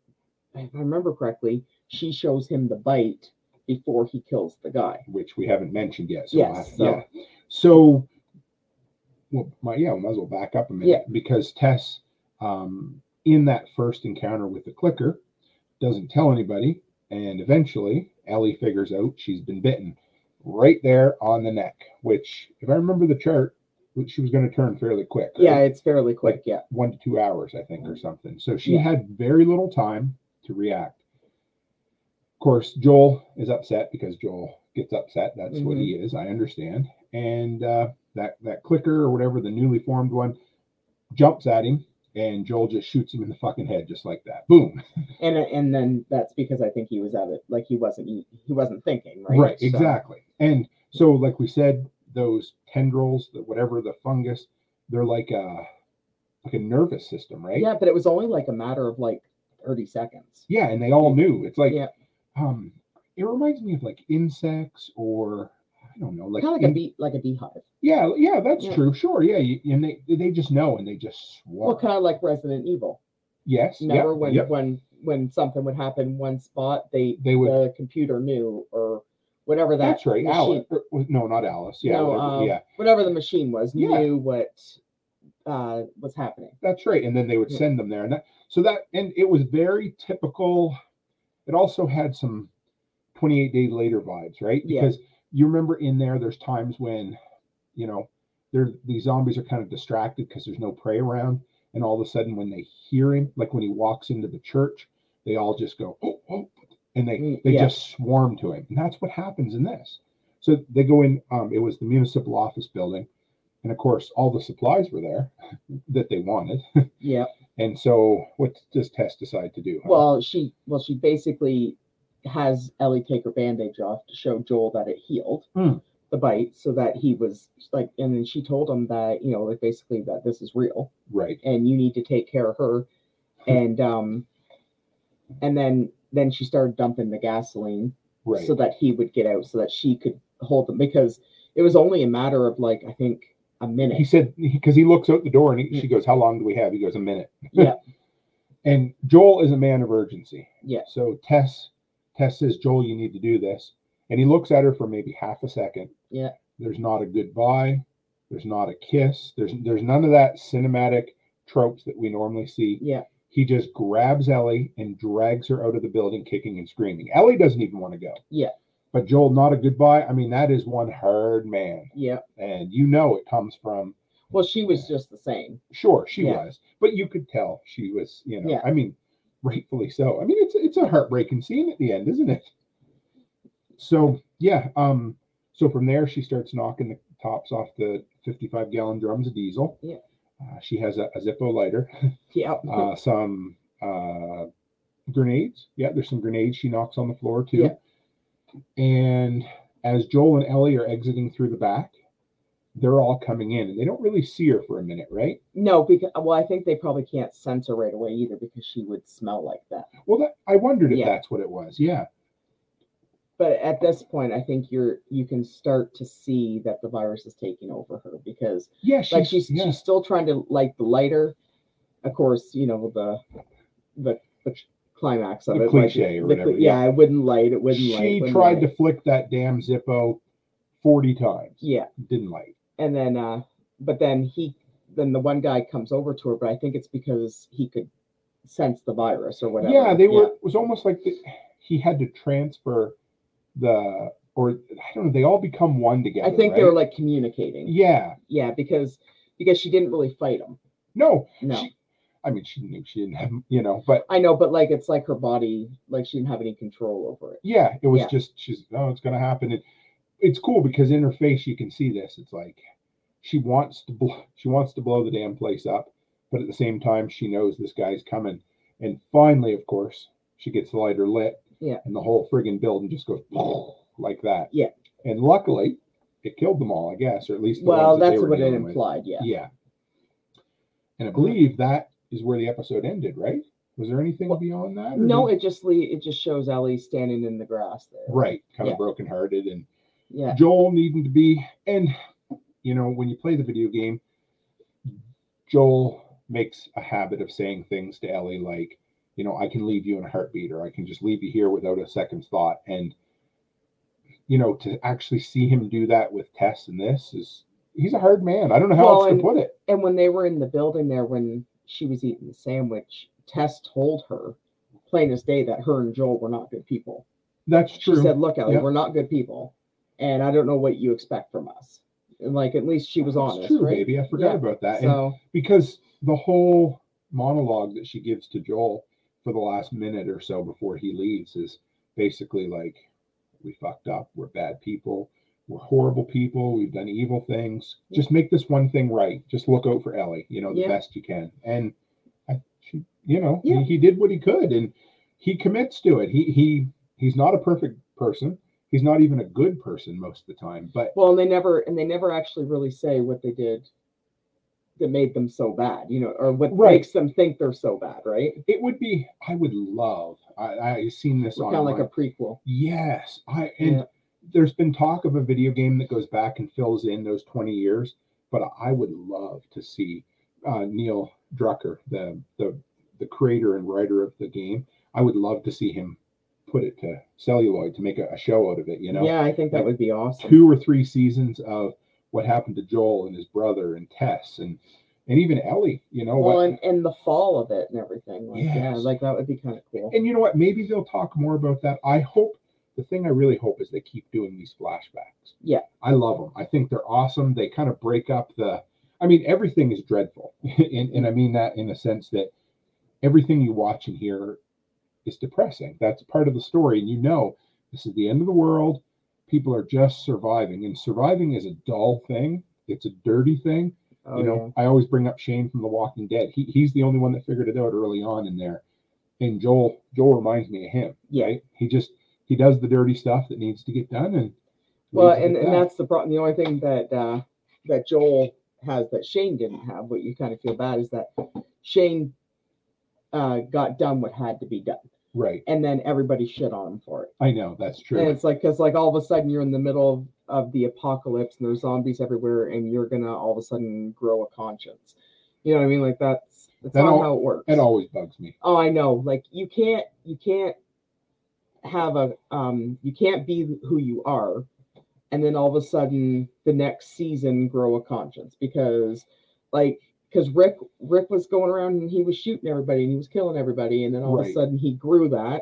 if I remember correctly, she shows him the bite before he kills the guy. Which we haven't mentioned yet. So yes. We might as well back up a minute because Tess, in that first encounter with the clicker, doesn't tell anybody, and eventually Ellie figures out she's been bitten. right there on the neck, which, if I remember the chart, she was going to turn fairly quick. Right? Yeah, it's fairly quick, like 1 to 2 hours, I think, or something. So she had very little time to react. Of course, Joel is upset because Joel gets upset. That's what he is. I understand. And that clicker or whatever, the newly formed one, jumps at him, and Joel just shoots him in the fucking head, just like that. Boom. And then that's because I think he was at it, like he wasn't thinking, right? Right, so. Exactly. And so, like we said, those tendrils, whatever the fungus, they're like a nervous system, right? Yeah, but it was only like a matter of like 30 seconds. Yeah, and they all knew. It's like, it reminds me of like insects, or I don't know, like kind of like a beehive. Yeah, yeah, that's true. Sure, yeah, and they just know, and they just swarm. Well, kind of like Resident Evil. Yes. Remember when something would happen in one spot, they would, the computer knew, or whatever that. That's right. Alice. No, not Alice. Yeah. No, whatever the machine was knew what was happening. That's right, and then they would send them there, and and it was very typical. It also had some 28 Days Later vibes, right? Because you remember in there's times when, these zombies are kind of distracted because there's no prey around. And all of a sudden when they hear him, like when he walks into the church, they all just go, oh, and they just swarm to him. And that's what happens in this. So they go in, it was the municipal office building. And of course, all the supplies were there that they wanted. Yeah. And so what does Tess decide to do? Huh? Well, she basically has Ellie take her bandage off to show Joel that it healed the bite, so that he was like, and then she told him that, like basically that this is real. Right. And you need to take care of her. And then she started dumping the gasoline so that he would get out, so that she could hold him, because it was only a matter of like, I think a minute. He said, because he looks out the door and she goes, how long do we have? He goes, a minute. Yeah. And Joel is a man of urgency. Yeah. So Tess says, Joel, you need to do this. And he looks at her for maybe half a second. Yeah. There's not a goodbye. There's not a kiss. There's none of that cinematic tropes that we normally see. Yeah. He just grabs Ellie and drags her out of the building, kicking and screaming. Ellie doesn't even want to go. Yeah. But Joel, not a goodbye. I mean, that is one hard man. Yeah. And it comes from. Well, she was just the same. Sure, she was. But you could tell she was, I mean. Rightfully so. I mean, it's a heartbreaking scene at the end, isn't it? So so from there she starts knocking the tops off the 55-gallon drums of diesel. Yeah. She has a Zippo lighter. Yeah. Some grenades. Yeah, there's some grenades she knocks on the floor too. Yeah. And as Joel and Ellie are exiting through the back, they're all coming in, and they don't really see her for a minute, right? No, because I think they probably can't sense her right away either, because she would smell like that. Well, I wondered if that's what it was. Yeah. But at this point, I think you can start to see that the virus is taking over her, because she's still trying to light the lighter. Of course, the climax of the cliche, or whatever. Yeah, it wouldn't light. It wouldn't light. She tried to flick that damn Zippo 40 times. Yeah, didn't light. And then, but then the one guy comes over to her, but I think it's because he could sense the virus or whatever. Yeah, it was almost like he had to transfer I don't know, they all become one together. I think they were like communicating. Yeah. Yeah, because she didn't really fight him. No. She knew she didn't have, but. I know, but like, it's like her body, like she didn't have any control over it. Yeah, it was just, it's going to happen. It's cool because in her face you can see this. It's like she wants to blow the damn place up, but at the same time she knows this guy's coming. And finally, of course, she gets the lighter lit. Yeah. And the whole friggin' building just goes like that. Yeah. And luckily, it killed them all, I guess, or at least the ones that they were dealing with. Well, that's what it implied. Yeah. Yeah. And I believe that is where the episode ended, right? Was there anything beyond that? No, it just shows Ellie standing in the grass there. Right, kind of brokenhearted and. Yeah. Joel needing to be, and when you play the video game, Joel makes a habit of saying things to Ellie like, I can leave you in a heartbeat, or I can just leave you here without a second's thought. And to actually see him do that with Tess and this is, he's a hard man. I don't know how else to put it. And when they were in the building there, when she was eating the sandwich, Tess told her, plain as day, that her and Joel were not good people. That's true. She said, look, Ellie, we're not good people. and I don't know what you expect from us. And like, at least she was honest. That's true, right? Baby. I forgot about that. So, and because the whole monologue that she gives to Joel for the last minute or so before he leaves is basically like, we fucked up. We're bad people. We're horrible people. We've done evil things. Yeah. Just make this one thing right. Just look out for Ellie, you know, the best you can. And he did what he could, and he commits to it. He's not a perfect person. He's not even a good person most of the time. But they never actually really say what they did that made them so bad, you know, or what makes them think they're so bad, right? It would be, I would love, I've seen this on kind of like a prequel. Yes. There's been talk of a video game that goes back and fills in those 20 years, but I would love to see Neil Drucker, the creator and writer of the game. I would love to see him put it to celluloid to make a show out of it, you know? Yeah, I think that would be awesome. 2 or 3 seasons of what happened to Joel and his brother and Tess and even Ellie, you know? Well, and the fall of it and everything. Like, yes. Yeah, like that would be kind of cool. And you know what? Maybe they'll talk more about that. The thing I really hope is they keep doing these flashbacks. Yeah. I love them. I think they're awesome. They kind of break up everything is dreadful. and I mean that in the sense that everything you watch and hear is depressing. That's part of the story. And you know, this is the end of the world. People are just surviving. And surviving is a dull thing. It's a dirty thing. Oh, you know, I always bring up Shane from The Walking Dead. He's the only one that figured it out early on in there. And Joel reminds me of him. Yeah. Right? He does the dirty stuff that needs to get done. And that's the problem. The only thing that Joel has that Shane didn't have, what you kind of feel bad, is that Shane got done what had to be done. Right. And then everybody shit on him for it. I know, that's true. And it's like, because like all of a sudden you're in the middle of the apocalypse and there's zombies everywhere and you're going to all of a sudden grow a conscience. You know what I mean? Like that's not how it works. It always bugs me. Oh, I know. Like you can't have a you can't be who you are and then all of a sudden the next season grow a conscience because Rick was going around and he was shooting everybody and he was killing everybody and then all of a sudden he grew that,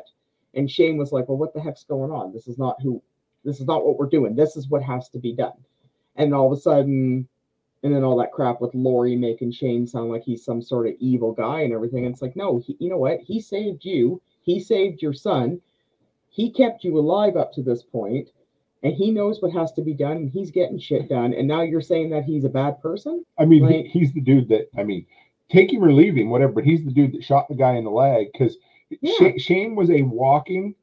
and Shane was like, well, what the heck's going on? This is not what we're doing. This is what has to be done. And all of a sudden, and then all that crap with Lori making Shane sound like he's some sort of evil guy and everything. And it's like, no, you know what? He saved you. He saved your son. He kept you alive up to this point, and he knows what has to be done, and he's getting shit done. And now you're saying that he's a bad person? I mean, like, he's the dude that, I mean, take him or leave him, whatever, but he's the dude that shot the guy in the leg because Shane was a walking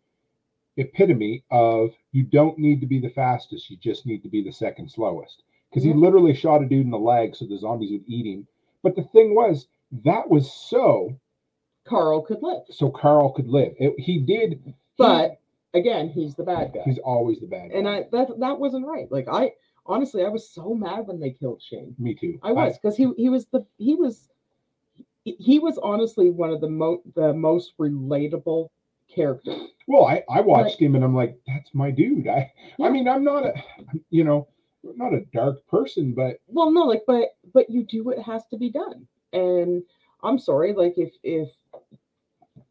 epitome of you don't need to be the fastest. You just need to be the second slowest because he literally shot a dude in the leg so the zombies would eat him. But the thing was, that was so Carl could live. He did. But again, he's the bad guy. He's always the bad guy. And that wasn't right. Like I was so mad when they killed Shane. Me too. I was, because he was honestly one of the most relatable characters. Well, I watched him and I'm like, that's my dude. I mean, I'm not a dark person, but but you do what has to be done. And I'm sorry, like if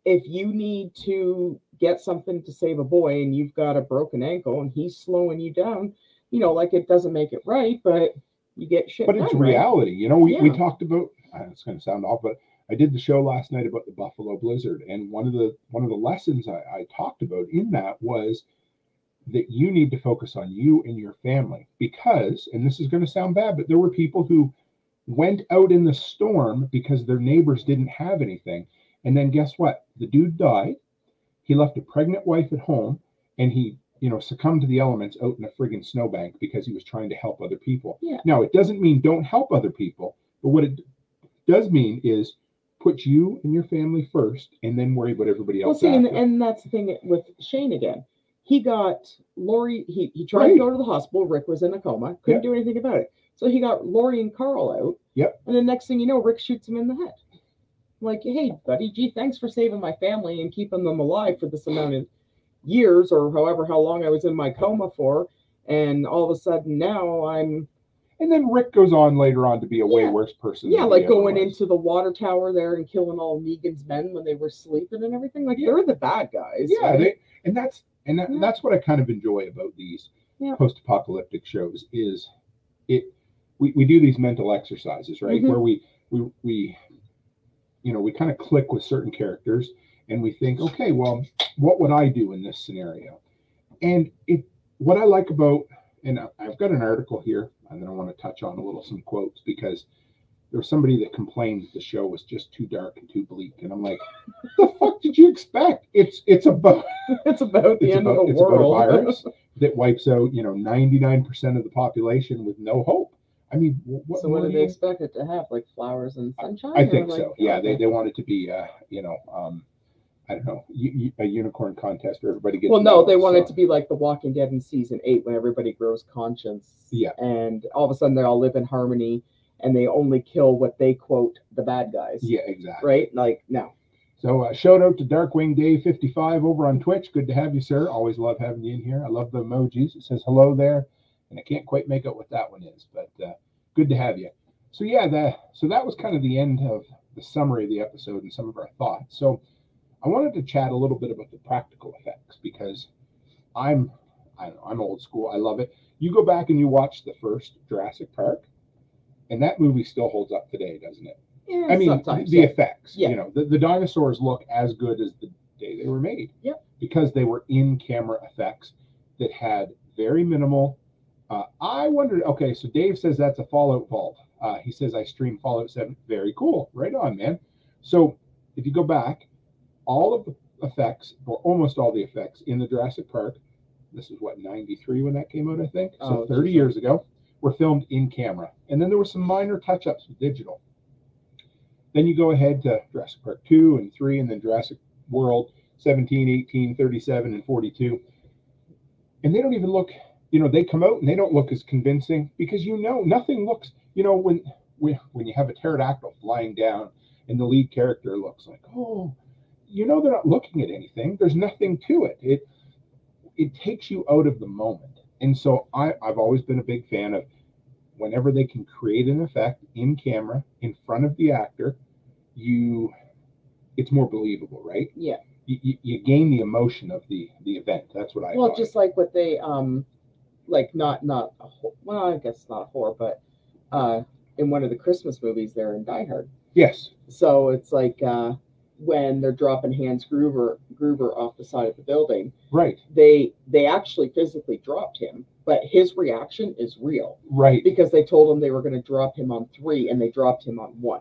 you need to get something to save a boy and you've got a broken ankle and he's slowing you down, you know, like it doesn't make it right, but you get shit. But it's reality. Right? You know, we talked about, it's going to sound off, but I did the show last night about the Buffalo Blizzard. And one of the lessons I talked about in that was that you need to focus on you and your family, because, and this is going to sound bad, but there were people who went out in the storm because their neighbors didn't have anything. And then guess what? The dude died. He left a pregnant wife at home, and he, you know, succumbed to the elements out in a friggin' snowbank because he was trying to help other people. Yeah. Now, it doesn't mean don't help other people, but what it does mean is put you and your family first and then worry about everybody else. Well, see, and that's the thing with Shane again. He got Lori, he tried to go to the hospital. Rick was in a coma, couldn't do anything about it. So he got Lori and Carl out. Yep. And the next thing you know, Rick shoots him in the head. Like, hey, buddy, gee, thanks for saving my family and keeping them alive for this amount of years or how long I was in my coma for. And all of a sudden now I'm... And then Rick goes on later on to be a way worse person. Yeah, like going into the water tower there and killing all Negan's men when they were sleeping and everything. Like, they're the bad guys. Yeah, right? That's what I kind of enjoy about these post-apocalyptic shows is we do these mental exercises, right? Mm-hmm. Where we kind of click with certain characters and we think, okay, well, what would I do in this scenario? And what I like about, and I've got an article here, and then I want to touch on some quotes, because there was somebody that complained that the show was just too dark and too bleak, and I'm like, what the fuck did you expect? It's about the end of the world. About a virus that wipes out 99% of the population with no hope. I mean, what did they expect it to have? Like flowers and sunshine? I think so. Yeah, they want it to be I don't know, a unicorn contest where everybody gets... Well, no, they want it to be like The Walking Dead in season 8 when everybody grows conscience. Yeah. And all of a sudden they all live in harmony and they only kill what they quote, the bad guys. Yeah, exactly. Right? Like, no. So shout out to Darkwing Day 55 over on Twitch. Good to have you, sir. Always love having you in here. I love the emojis. It says hello there. And I can't quite make out what that one is, but good to have you. So yeah, so that was kind of the end of the summary of the episode and some of our thoughts. So I wanted to chat a little bit about the practical effects, because I'm old school. I love it. You go back and you watch the first Jurassic Park, and that movie still holds up today, doesn't it? Yeah, I mean, sometimes, the effects. Yeah. The dinosaurs look as good as the day they were made. Yeah. Because they were in-camera effects that had very minimal. I wondered. Okay, so Dave says that's a Fallout vault. He says I stream Fallout 7. Very cool. Right on, man. So if you go back, all of the effects, or almost all the effects in the Jurassic Park, this is what, 93 when that came out, I think. So 30 years ago, were filmed in camera. And then there were some minor touch-ups with digital. Then you go ahead to Jurassic Park 2 and 3, and then Jurassic World 17, 18, 37, and 42. And they don't even look, they come out and they don't look as convincing, because nothing looks, when you have a pterodactyl flying down and the lead character looks like, oh, they're not looking at anything. There's nothing to it. It takes you out of the moment. And so I've always been a big fan of whenever they can create an effect in camera in front of the actor, it's more believable, right? Yeah. You gain the emotion of the event. That's what I thought. Well, just like what they I guess not a horror, but in one of the Christmas movies, they're in Die Hard. Yes. So it's like when they're dropping Hans Gruber off the side of the building, right? They actually physically dropped him, but his reaction is real, right? Because they told him they were going to drop him on 3, and they dropped him on 1.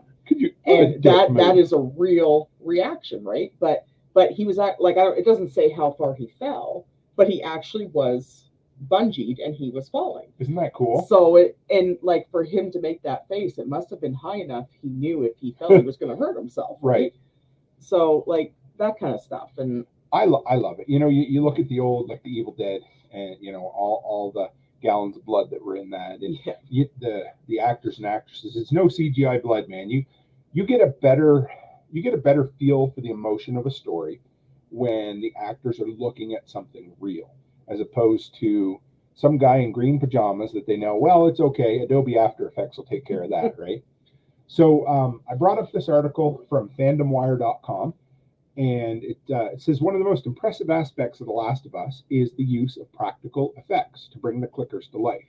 That is a real reaction, right? But he was it doesn't say how far he fell, but he actually was bungeed and he was falling. Isn't that cool? So for him to make that face, it must have been high enough. He knew if he fell, he was going to hurt himself, right? So, that kind of stuff. And I love it. You look at the old, the Evil Dead, and, all the gallons of blood that were in that. And yeah. The actors and actresses, it's no CGI blood, man. You get a better feel for the emotion of a story when the actors are looking at something real, as opposed to some guy in green pajamas that they know, well, it's okay, Adobe After Effects will take care of that, right? So I brought up this article from fandomwire.com, and it says one of the most impressive aspects of The Last of Us is the use of practical effects to bring the clickers to life.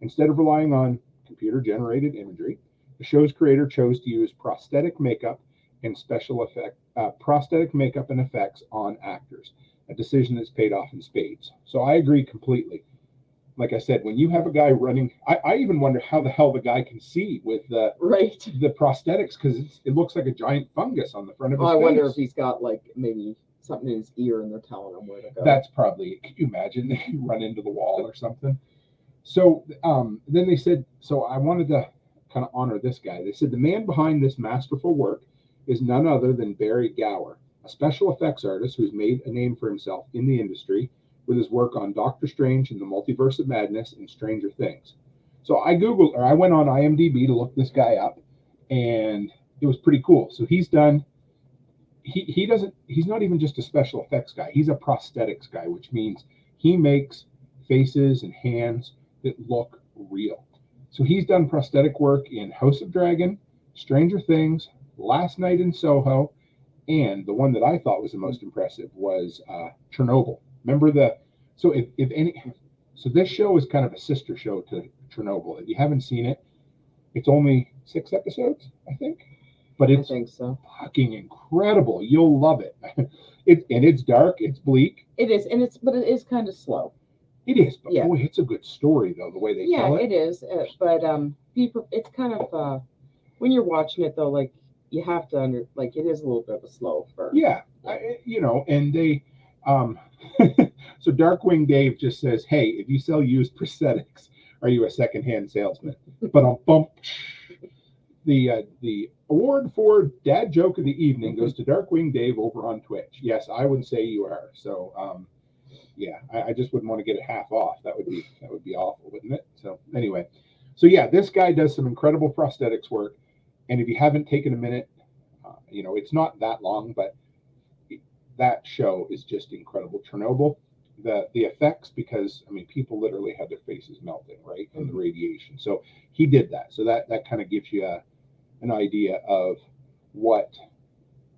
Instead of relying on computer-generated imagery, the show's creator chose to use prosthetic makeup and effects on actors, a decision that's paid off in spades. So I agree completely. Like I said, when you have a guy running, I even wonder how the hell the guy can see with the prosthetics, because it looks like a giant fungus on the front of his face. I wonder if he's got maybe something in his ear and they're telling him where to go. That's probably it. Can you imagine if you run into the wall or something? So then they said, so I wanted to kind of honor this guy. They said the man behind this masterful work is none other than Barry Gower, a special effects artist who's made a name for himself in the industry with his work on Doctor Strange and the Multiverse of Madness and Stranger Things. So I went on IMDb to look this guy up, and it was pretty cool. So he's not even just a special effects guy, he's a prosthetics guy, which means he makes faces and hands that look real. So he's done prosthetic work in House of Dragon, Stranger Things, Last Night in Soho, and the one that I thought was the most impressive was Chernobyl. Remember if any, So this show is kind of a sister show to Chernobyl. If you haven't seen it, it's only 6 episodes, I think. But it's fucking incredible. You'll love it. And it's dark. It's bleak. It is. And it's, but it is kind of slow. It is. But yeah. Boy, it's a good story, though, the way they tell it. Yeah, it is. But it's kind of, when you're watching it, though, like, you have to, it is a little bit of a slow burn. Yeah. And they, so Darkwing Dave just says, hey, if you sell used prosthetics, are you a secondhand salesman? But I'll bump. The award for Dad Joke of the Evening goes to Darkwing Dave over on Twitch. Yes, I would say you are. So, I just wouldn't want to get it half off. That would be awful, wouldn't it? So, anyway. So, yeah, this guy does some incredible prosthetics work. And if you haven't taken a minute, it's not that long, but that show is just incredible. Chernobyl, the effects, because, I mean, people literally had their faces melting, right, from the radiation. So he did that. So that kind of gives you an idea of what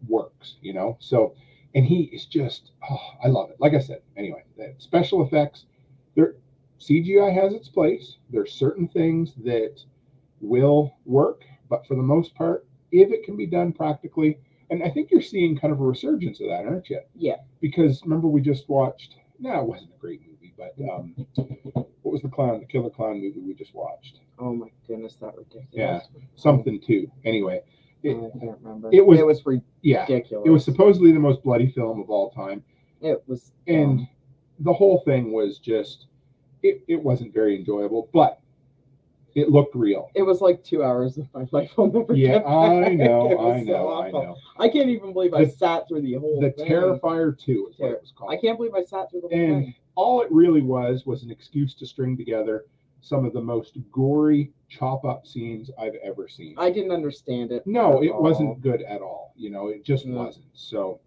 works, So, and he is just, I love it. Like I said, anyway, special effects, CGI has its place. There's certain things that will work. But for the most part, if it can be done practically, and I think you're seeing kind of a resurgence of that, aren't you? Yeah. Because remember, we just watched, it wasn't a great movie, but what was the killer clown movie we just watched? Oh my goodness, that ridiculous. Yeah, something too. Anyway. I can't remember. It was ridiculous. It was supposedly the most bloody film of all time. It was. And the whole thing was just, it wasn't very enjoyable, but it looked real. It was like 2 hours of my life on the Yeah, I know, I know, so I know. I can't even believe I sat through the whole thing. The Terrifier 2 is what it was called. I can't believe I sat through the whole thing. And all it really was an excuse to string together some of the most gory chop-up scenes I've ever seen. I didn't understand it. No, it wasn't good at all. It just wasn't. So,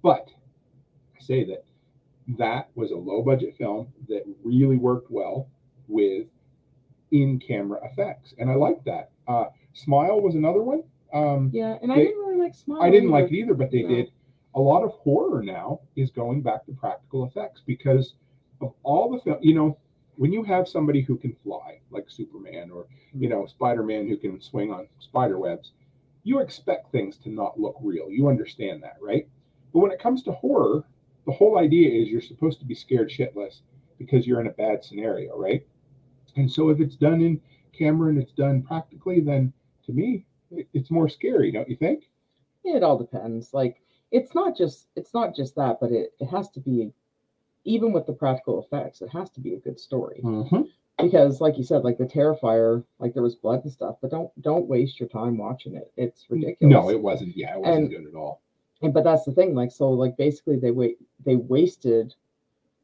but I say that was a low-budget film that really worked well with in-camera effects, and I like that. Smile was another one. And I didn't really like Smile. I didn't like it either, but they did. A lot of horror now is going back to practical effects because of all the film. When you have somebody who can fly like Superman or Spider-Man who can swing on spider webs, you expect things to not look real. You understand that, right? But when it comes to horror, the whole idea is you're supposed to be scared shitless because you're in a bad scenario, right? And so if it's done in camera and it's done practically, then to me, it's more scary, don't you think? Yeah, it all depends. Like, it's not just that, but it has to be, even with the practical effects, it has to be a good story. Mm-hmm. Because like you said, like the Terrifier, like there was blood and stuff, but don't waste your time watching it. It's ridiculous. No, it wasn't. Yeah, it wasn't good at all. But that's the thing. Like, so like basically they wasted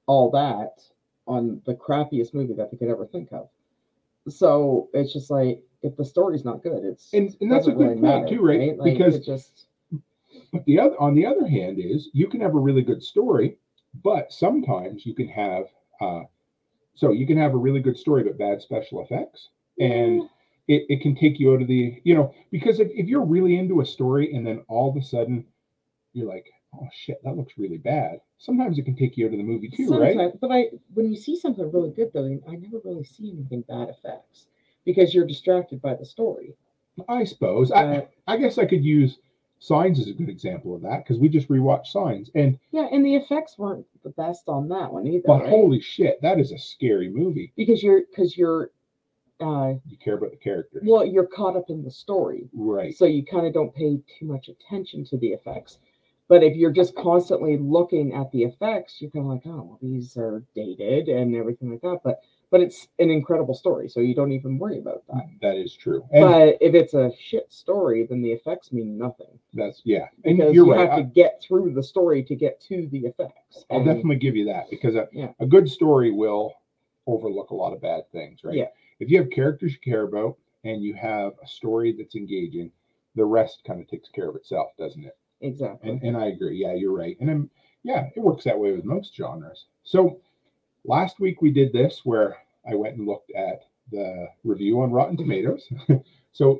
all that on the crappiest movie that they could ever think of. So it's just like, if the story's not good, it's and that's a good really point too, right? Like, because it just. But on the other hand is you can have a really good story, but sometimes you can have a really good story but bad special effects, and it can take you out of the because if you're really into a story and then all of a sudden you're like, oh shit, that looks really bad. Sometimes it can take you out of the movie too, sometimes, right? But when you see something really good though, I never really see anything bad effects because you're distracted by the story. I suppose. I guess I could use Signs as a good example of that because we just rewatched Signs, and the effects weren't the best on that one either. But right? Holy shit, that is a scary movie because you care about the characters. Well, you're caught up in the story, right? So you kind of don't pay too much attention to the effects. But if you're just constantly looking at the effects, you're kind of like, oh, well, these are dated and everything like that. But it's an incredible story, so you don't even worry about that. That is true. And but if it's a shit story, then the effects mean nothing. That's because you have to get through the story to get to the effects. I'll definitely give you that because a good story will overlook a lot of bad things, right? Yeah. If you have characters you care about and you have a story that's engaging, the rest kind of takes care of itself, doesn't it? Exactly. And I agree. Yeah, you're right. And it works that way with most genres. So last week we did this where I went and looked at the review on Rotten Tomatoes. So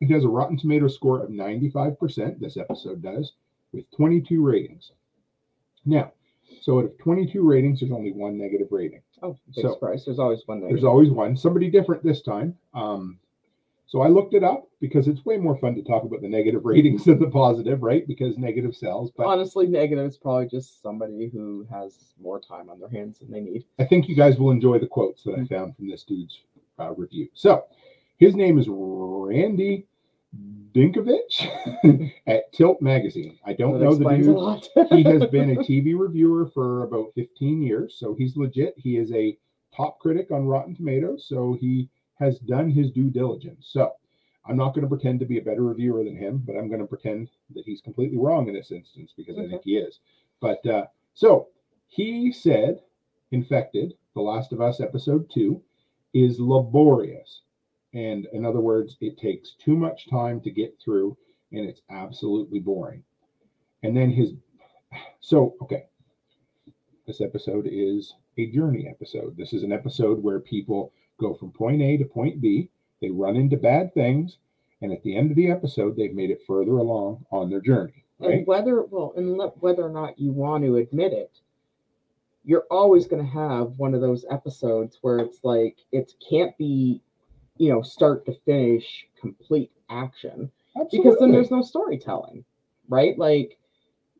it has a Rotten Tomatoes score of 95%, this episode does, with 22 ratings. Now, So out of 22 ratings, there's only one negative rating. Oh, big surprise. There's always one negative. There's always one. Somebody different this time. So I looked it up because it's way more fun to talk about the negative ratings than the positive, right? Because negative sells. But honestly, negative is probably just somebody who has more time on their hands than they need. I think you guys will enjoy the quotes that I found from this dude's review. So his name is Randy Dinkovich at Tilt Magazine. I don't know the dude. He has been a TV reviewer for about 15 years, so he's legit. He is a top critic on Rotten Tomatoes, so he has done his due diligence. So I'm not going to pretend to be a better reviewer than him, but I'm going to pretend that he's completely wrong in this instance, because I think he is. But so he said Infected, The Last of Us Episode 2, is laborious. And in other words, it takes too much time to get through, and it's absolutely boring. And then his, so, okay, this episode is a journey episode. This is an episode where people go from point A to point B, they run into bad things, and at the end of the episode, they've made it further along on their journey. Right? And whether or not you want to admit it, you're always going to have one of those episodes where it's like, it can't be, you know, start to finish, complete action. Absolutely. Because then there's no storytelling, right? Like,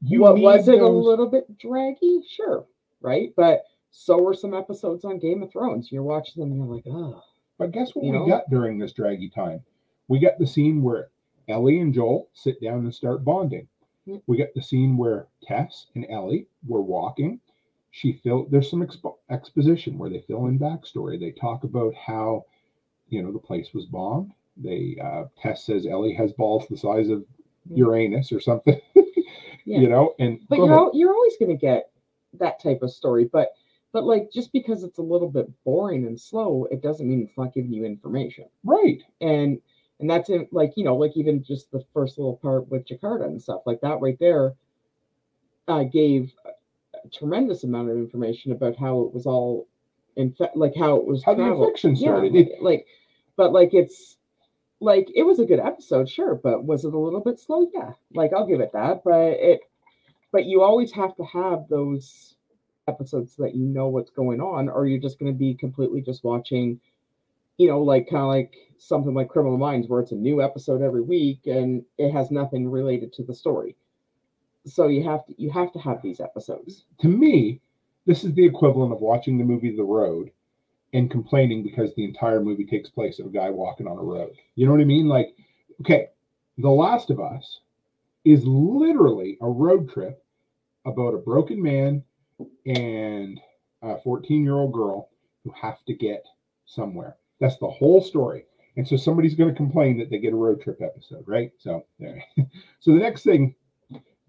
was it a little bit draggy? Sure, right? But so were some episodes on Game of Thrones. You're watching them and you're like, oh. But guess what we got during this draggy time? We got the scene where Ellie and Joel sit down and start bonding. Yep. We got the scene where Tess and Ellie were walking. There's some exposition where they fill in backstory. They talk about how, you know, the place was bombed. Tess says Ellie has balls the size of Uranus or something. Yeah. You know, but you're always going to get that type of story. But like, just because it's a little bit boring and slow, it doesn't mean it's not giving you information, right? And that's in, like, you know, like even just the first little part with Jakarta and stuff like that right there gave a tremendous amount of information about how it was all. In fact, like how it was, how the infection started. Yeah, it was a good episode, sure, but was it a little bit slow? Yeah, like I'll give it that. But you always have to have those episodes so that you know what's going on, or you're just going to be completely just watching, you know, like kind of like something like Criminal Minds, where it's a new episode every week and it has nothing related to the story. So you have to have these episodes. To me, this is the equivalent of watching the movie The Road and complaining because the entire movie takes place of a guy walking on a road. You know what I mean? Like, okay, The Last of Us is literally a road trip about a broken man and a 14-year-old girl who have to get somewhere. That's the whole story. And so somebody's going to complain that they get a road trip episode, right? So there. So the next thing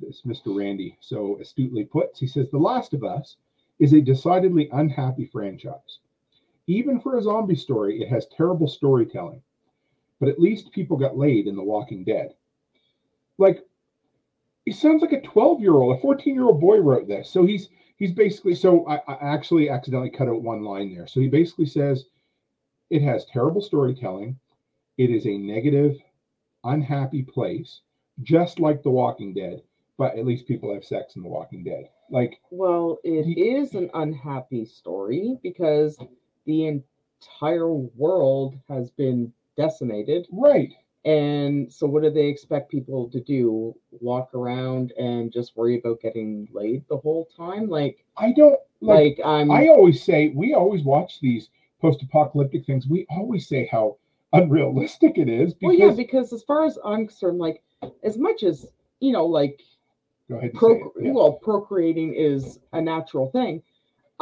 this Mr. Randy so astutely puts, he says, The Last of Us is a decidedly unhappy franchise. Even for a zombie story, it has terrible storytelling. But at least people got laid in The Walking Dead. Like, it sounds like a 12-year-old, a 14-year-old boy wrote this. So he's basically, so I actually accidentally cut out one line there. So he basically says, it has terrible storytelling. It is a negative, unhappy place, just like The Walking Dead. But at least people have sex in The Walking Dead. Like, well, it is an unhappy story because the entire world has been decimated. Right. And so what do they expect people to do? Walk around and just worry about getting laid the whole time? Like, I don't like I always say, we always watch these post-apocalyptic things. We always say how unrealistic it is. Because, well, yeah, because as far as I'm concerned, like, as much as, you know, like, go ahead and say it. Yeah. Well, procreating is a natural thing.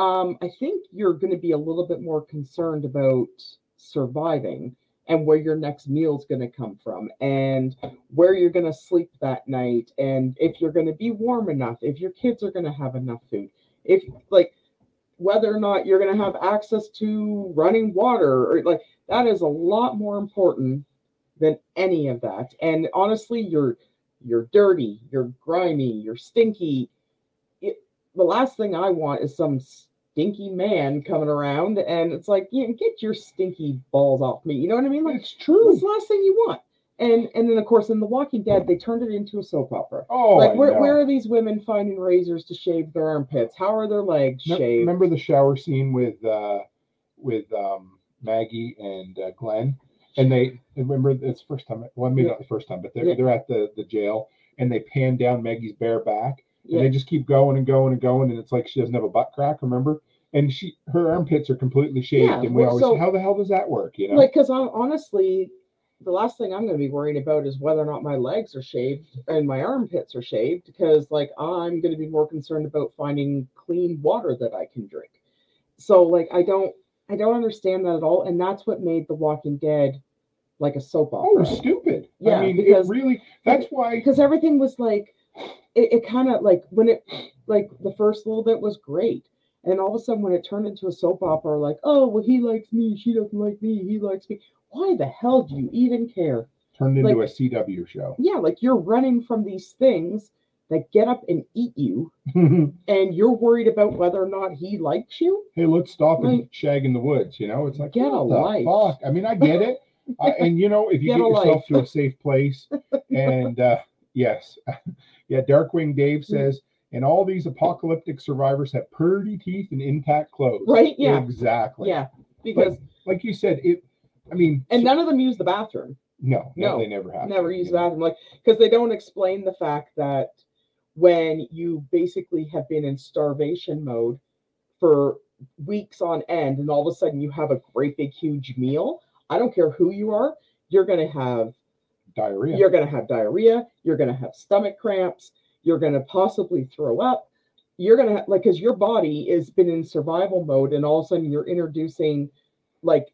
I think you're going to be a little bit more concerned about surviving and where your next meal's going to come from and where you're going to sleep that night and if you're going to be warm enough, if your kids are going to have enough food, if like whether or not you're going to have access to running water, or like that is a lot more important than any of that. And honestly, you're dirty, you're grimy, you're stinky. The last thing I want is some stinky man coming around and it's like, yeah, get your stinky balls off me. You know what I mean? Like, it's true. It's the last thing you want. And then, of course, in The Walking Dead, they turned it into a soap opera. Oh, like, where are these women finding razors to shave their armpits? How are their legs shaved? Remember the shower scene with Maggie and Glenn? And they remember it's the first time. Well, maybe not the first time, but they're at the jail, and they pan down Maggie's bare back, and they just keep going and going and going, and it's like she doesn't have a butt crack. Remember? And her armpits are completely shaved, and we always how the hell does that work? You know, like, because honestly, the last thing I'm going to be worried about is whether or not my legs are shaved and my armpits are shaved, because like I'm going to be more concerned about finding clean water that I can drink. So like I don't understand that at all, and that's what made The Walking Dead like a soap opera. Oh, stupid! Yeah, I mean, because it really that's why because everything was like it kind of like when it like the first little bit was great. And all of a sudden, when it turned into a soap opera, like, oh, well, he likes me, she doesn't like me, he likes me. Why the hell do you even care? Turned into a CW show. Yeah, like you're running from these things that get up and eat you, and you're worried about whether or not he likes you. Hey, let's stop and shag in the woods. You know, it's like, get a life. Fuck. I mean, I get it. And, you know, if you get yourself to a safe place, and yes. Yeah, Darkwing Dave says, and all these apocalyptic survivors have purty teeth and intact clothes. Right? Yeah. Exactly. Yeah. Because, but, like you said, none of them use the bathroom. No, they never have. Never use the bathroom. Like, because they don't explain the fact that when you basically have been in starvation mode for weeks on end, and all of a sudden you have a great big huge meal, I don't care who you are, you're going to have diarrhea. You're going to have stomach cramps. You're going to possibly throw up. You're going to like, because your body has been in survival mode, and all of a sudden you're introducing like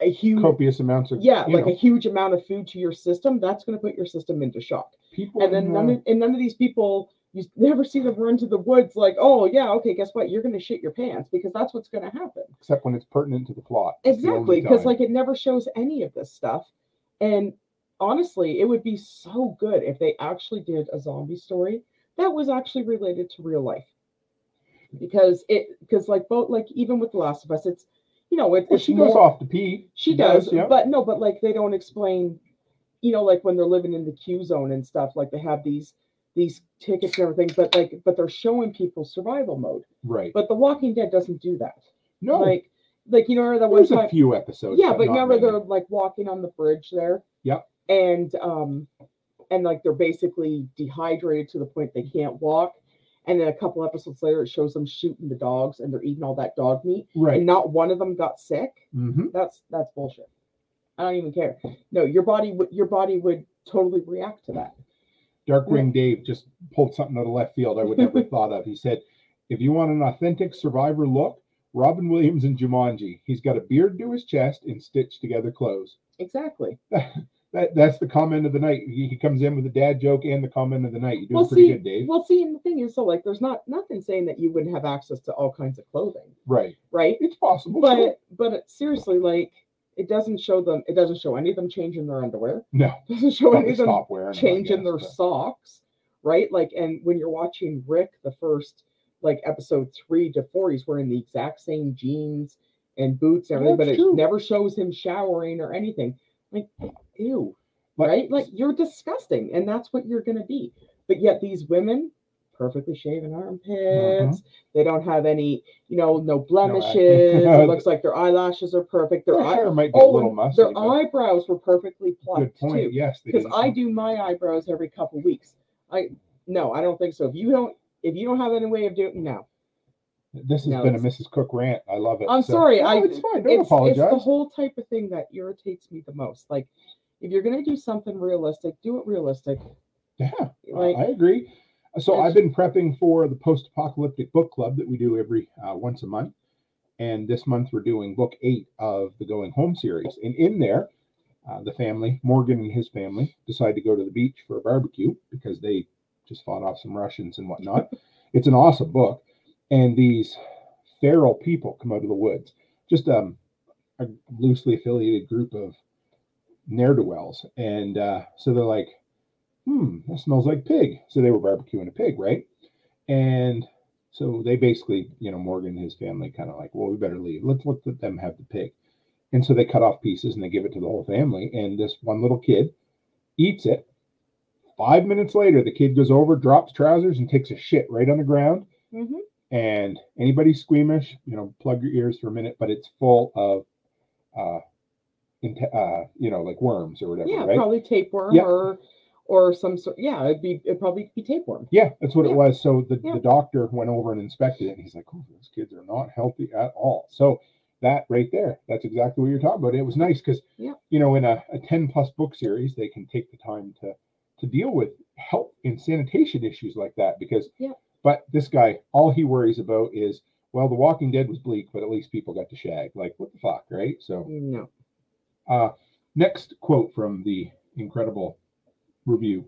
a huge copious amounts of a huge amount of food to your system. That's going to put your system into shock. None of these people, you never see them run to the woods like, oh yeah, okay, guess what? You're going to shit your pants, because that's what's going to happen. Except when it's pertinent to the plot. Exactly, because like it never shows any of this stuff. And honestly, it would be so good if they actually did a zombie story that was actually related to real life, because even with The Last of Us, it's, you know, she goes off to pee. She does, yeah. but like they don't explain, you know, like when they're living in the Q zone and stuff, like they have these tickets and everything, but they're showing people survival mode, right? But The Walking Dead doesn't do that. No, like you know, that was a few episodes. Yeah, but remember they're like walking on the bridge there. Yep. And like they're basically dehydrated to the point they can't walk. And then a couple episodes later, it shows them shooting the dogs, and they're eating all that dog meat. Right. And not one of them got sick. Mm-hmm. That's bullshit. I don't even care. No, your body would totally react to that. Darkwing Dave just pulled something out of left field I would never thought of. He said, "If you want an authentic survivor look, Robin Williams in Jumanji. He's got a beard to his chest and stitched together clothes." Exactly. That's the comment of the night. He comes in with a dad joke and the comment of the night. You're doing pretty good, Dave. Well, see, and the thing is, so like, there's nothing saying that you wouldn't have access to all kinds of clothing. Right. Right. It's possible. But seriously, like, it doesn't show them. It doesn't show any of them changing their underwear. No. It doesn't show any of them changing their socks. Right. Like, and when you're watching Rick, the first like episode 3 to 4, he's wearing the exact same jeans and boots and everything, but it never shows him showering or anything. Like, ew, right? Like, you're disgusting, and that's what you're going to be. But yet these women, perfectly shaven armpits, they don't have any, you know, no blemishes. No, it looks like their eyelashes are perfect. Their hair might be a little messy. Their eyebrows were perfectly plucked, good point. Too. Yes, because I do my eyebrows every couple weeks. I don't think so. If you don't have any way of doing now. This has been a Mrs. Cook rant. I love it. I'm sorry. No, it's fine. Don't apologize. It's the whole type of thing that irritates me the most. Like, if you're going to do something realistic, do it realistic. Yeah, like, I agree. So I've been prepping for the post-apocalyptic book club that we do every once a month. And this month we're doing book 8 of the Going Home series. And in there, the family, Morgan and his family, decide to go to the beach for a barbecue because they just fought off some Russians and whatnot. It's an awesome book. And these feral people come out of the woods. Just a loosely affiliated group of ne'er-do-wells. And so they're like, that smells like pig. So they were barbecuing a pig, right? And so they basically, you know, Morgan and his family kind of like, well, we better leave. Let's let them have the pig. And so they cut off pieces and they give it to the whole family. And this one little kid eats it. 5 minutes later, the kid goes over, drops trousers, and takes a shit right on the ground. Mm-hmm. And anybody squeamish, you know, plug your ears for a minute, but it's full of, you know, like worms or whatever, right? Probably tapeworm or some sort. Yeah, it'd probably be tapeworm. Yeah, that's what it was. So the doctor went over and inspected it, and he's like, oh, those kids are not healthy at all. So that right there, that's exactly what you're talking about. It was nice because, you know, in a 10-plus book series, they can take the time to deal with health and sanitation issues like that because, but this guy, all he worries about is, well, The Walking Dead was bleak, but at least people got to shag. Like, what the fuck, right? So, no. Next quote from the incredible review.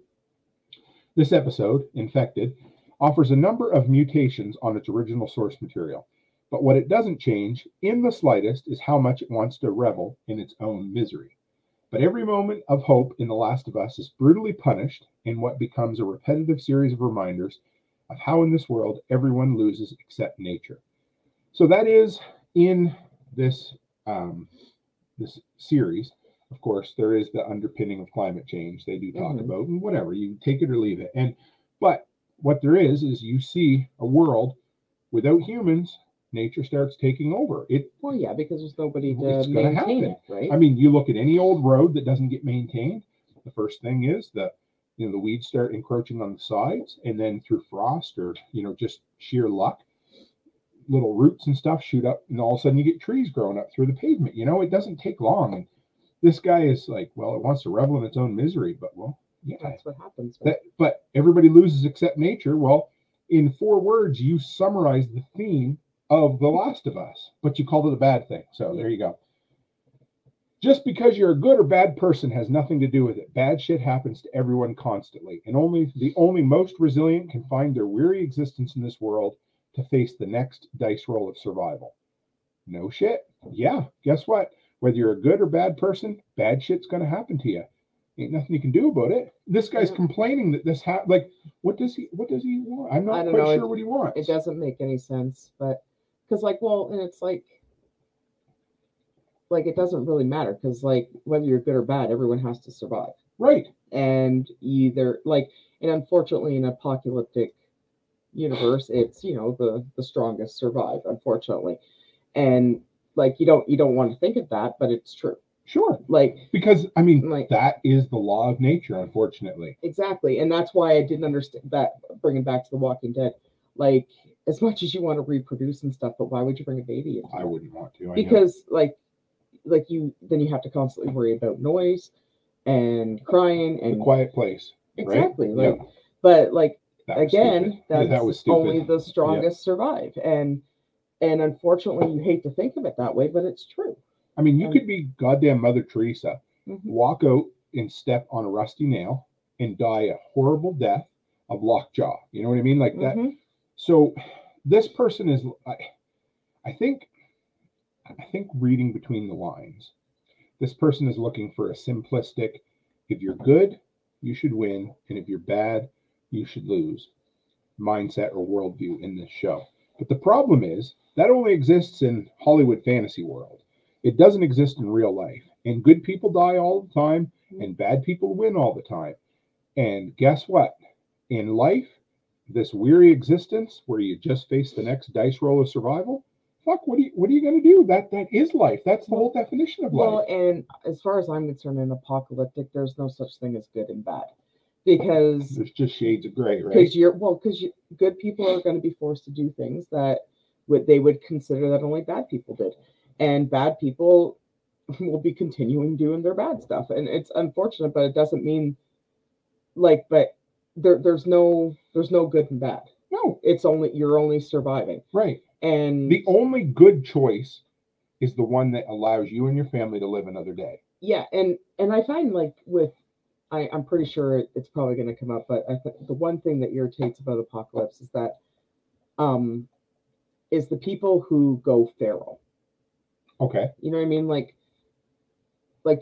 This episode, Infected, offers a number of mutations on its original source material. But what it doesn't change in the slightest is how much it wants to revel in its own misery. But every moment of hope in The Last of Us is brutally punished in what becomes a repetitive series of reminders of how in this world everyone loses except nature. So that is in this this series. Of course, there is the underpinning of climate change. They do talk about and whatever. You take it or leave it. But what there is you see a world without humans. Nature starts taking over. Because there's nobody to maintain it, right? I mean, you look at any old road that doesn't get maintained. The first thing is that, you know, the weeds start encroaching on the sides, and then through frost or, you know, just sheer luck, little roots and stuff shoot up, and all of a sudden you get trees growing up through the pavement. You know, it doesn't take long. And this guy is like, well, it wants to revel in its own misery, but well, that's what happens. Right? But everybody loses except nature. Well, in 4 words, you summarize the theme of The Last of Us, but you called it a bad thing. So there you go. Just because you're a good or bad person has nothing to do with it. Bad shit happens to everyone constantly, and only the most resilient can find their weary existence in this world to face the next dice roll of survival. No shit. Yeah, guess what? Whether you're a good or bad person, bad shit's going to happen to you. Ain't nothing you can do about it. This guy's complaining that this happened. Like, what does he want? I'm not quite sure what he wants. It doesn't make any sense, but because, like, well, and it's like, it doesn't really matter because, like, whether you're good or bad, everyone has to survive. Right. And either, like, and unfortunately in an apocalyptic universe, it's, you know, the strongest survive, unfortunately. And, like, you don't want to think of that, but it's true. Sure. Like, because, I mean, like, that is the law of nature, unfortunately. Exactly. And that's why I didn't understand that, bringing back to The Walking Dead, like, as much as you want to reproduce and stuff, but why would you bring a baby in? I wouldn't want to. Because like you, then you have to constantly worry about noise and crying and the Quiet Place. Exactly. Right? Like, but like, that again, that was stupid. Only the strongest survive. And unfortunately you hate to think of it that way, but it's true. I mean, you could be goddamn Mother Teresa, walk out and step on a rusty nail and die a horrible death of lockjaw. You know what I mean? Like that. So this person is, I think reading between the lines, this person is looking for a simplistic, if you're good, you should win, and if you're bad, you should lose, mindset or worldview in this show. But the problem is, that only exists in Hollywood fantasy world. It doesn't exist in real life. And good people die all the time, and bad people win all the time. And guess what? In life, this weary existence where you just face the next dice roll of survival, fuck, what are you going to do? That is life. That's the whole definition of life. Well, and as far as I'm concerned, in apocalyptic, there's no such thing as good and bad. Because there's just shades of gray, right? Because good people are going to be forced to do things that they would consider that only bad people did. And bad people will be continuing doing their bad stuff. And it's unfortunate, but it doesn't mean, like, but there's no good and bad. No, it's only, you're only surviving. Right. And the only good choice is the one that allows you and your family to live another day. Yeah. And I find, like, with, I'm pretty sure it's probably going to come up, but I think the one thing that irritates about apocalypse is that, is the people who go feral. Okay. You know what I mean? Like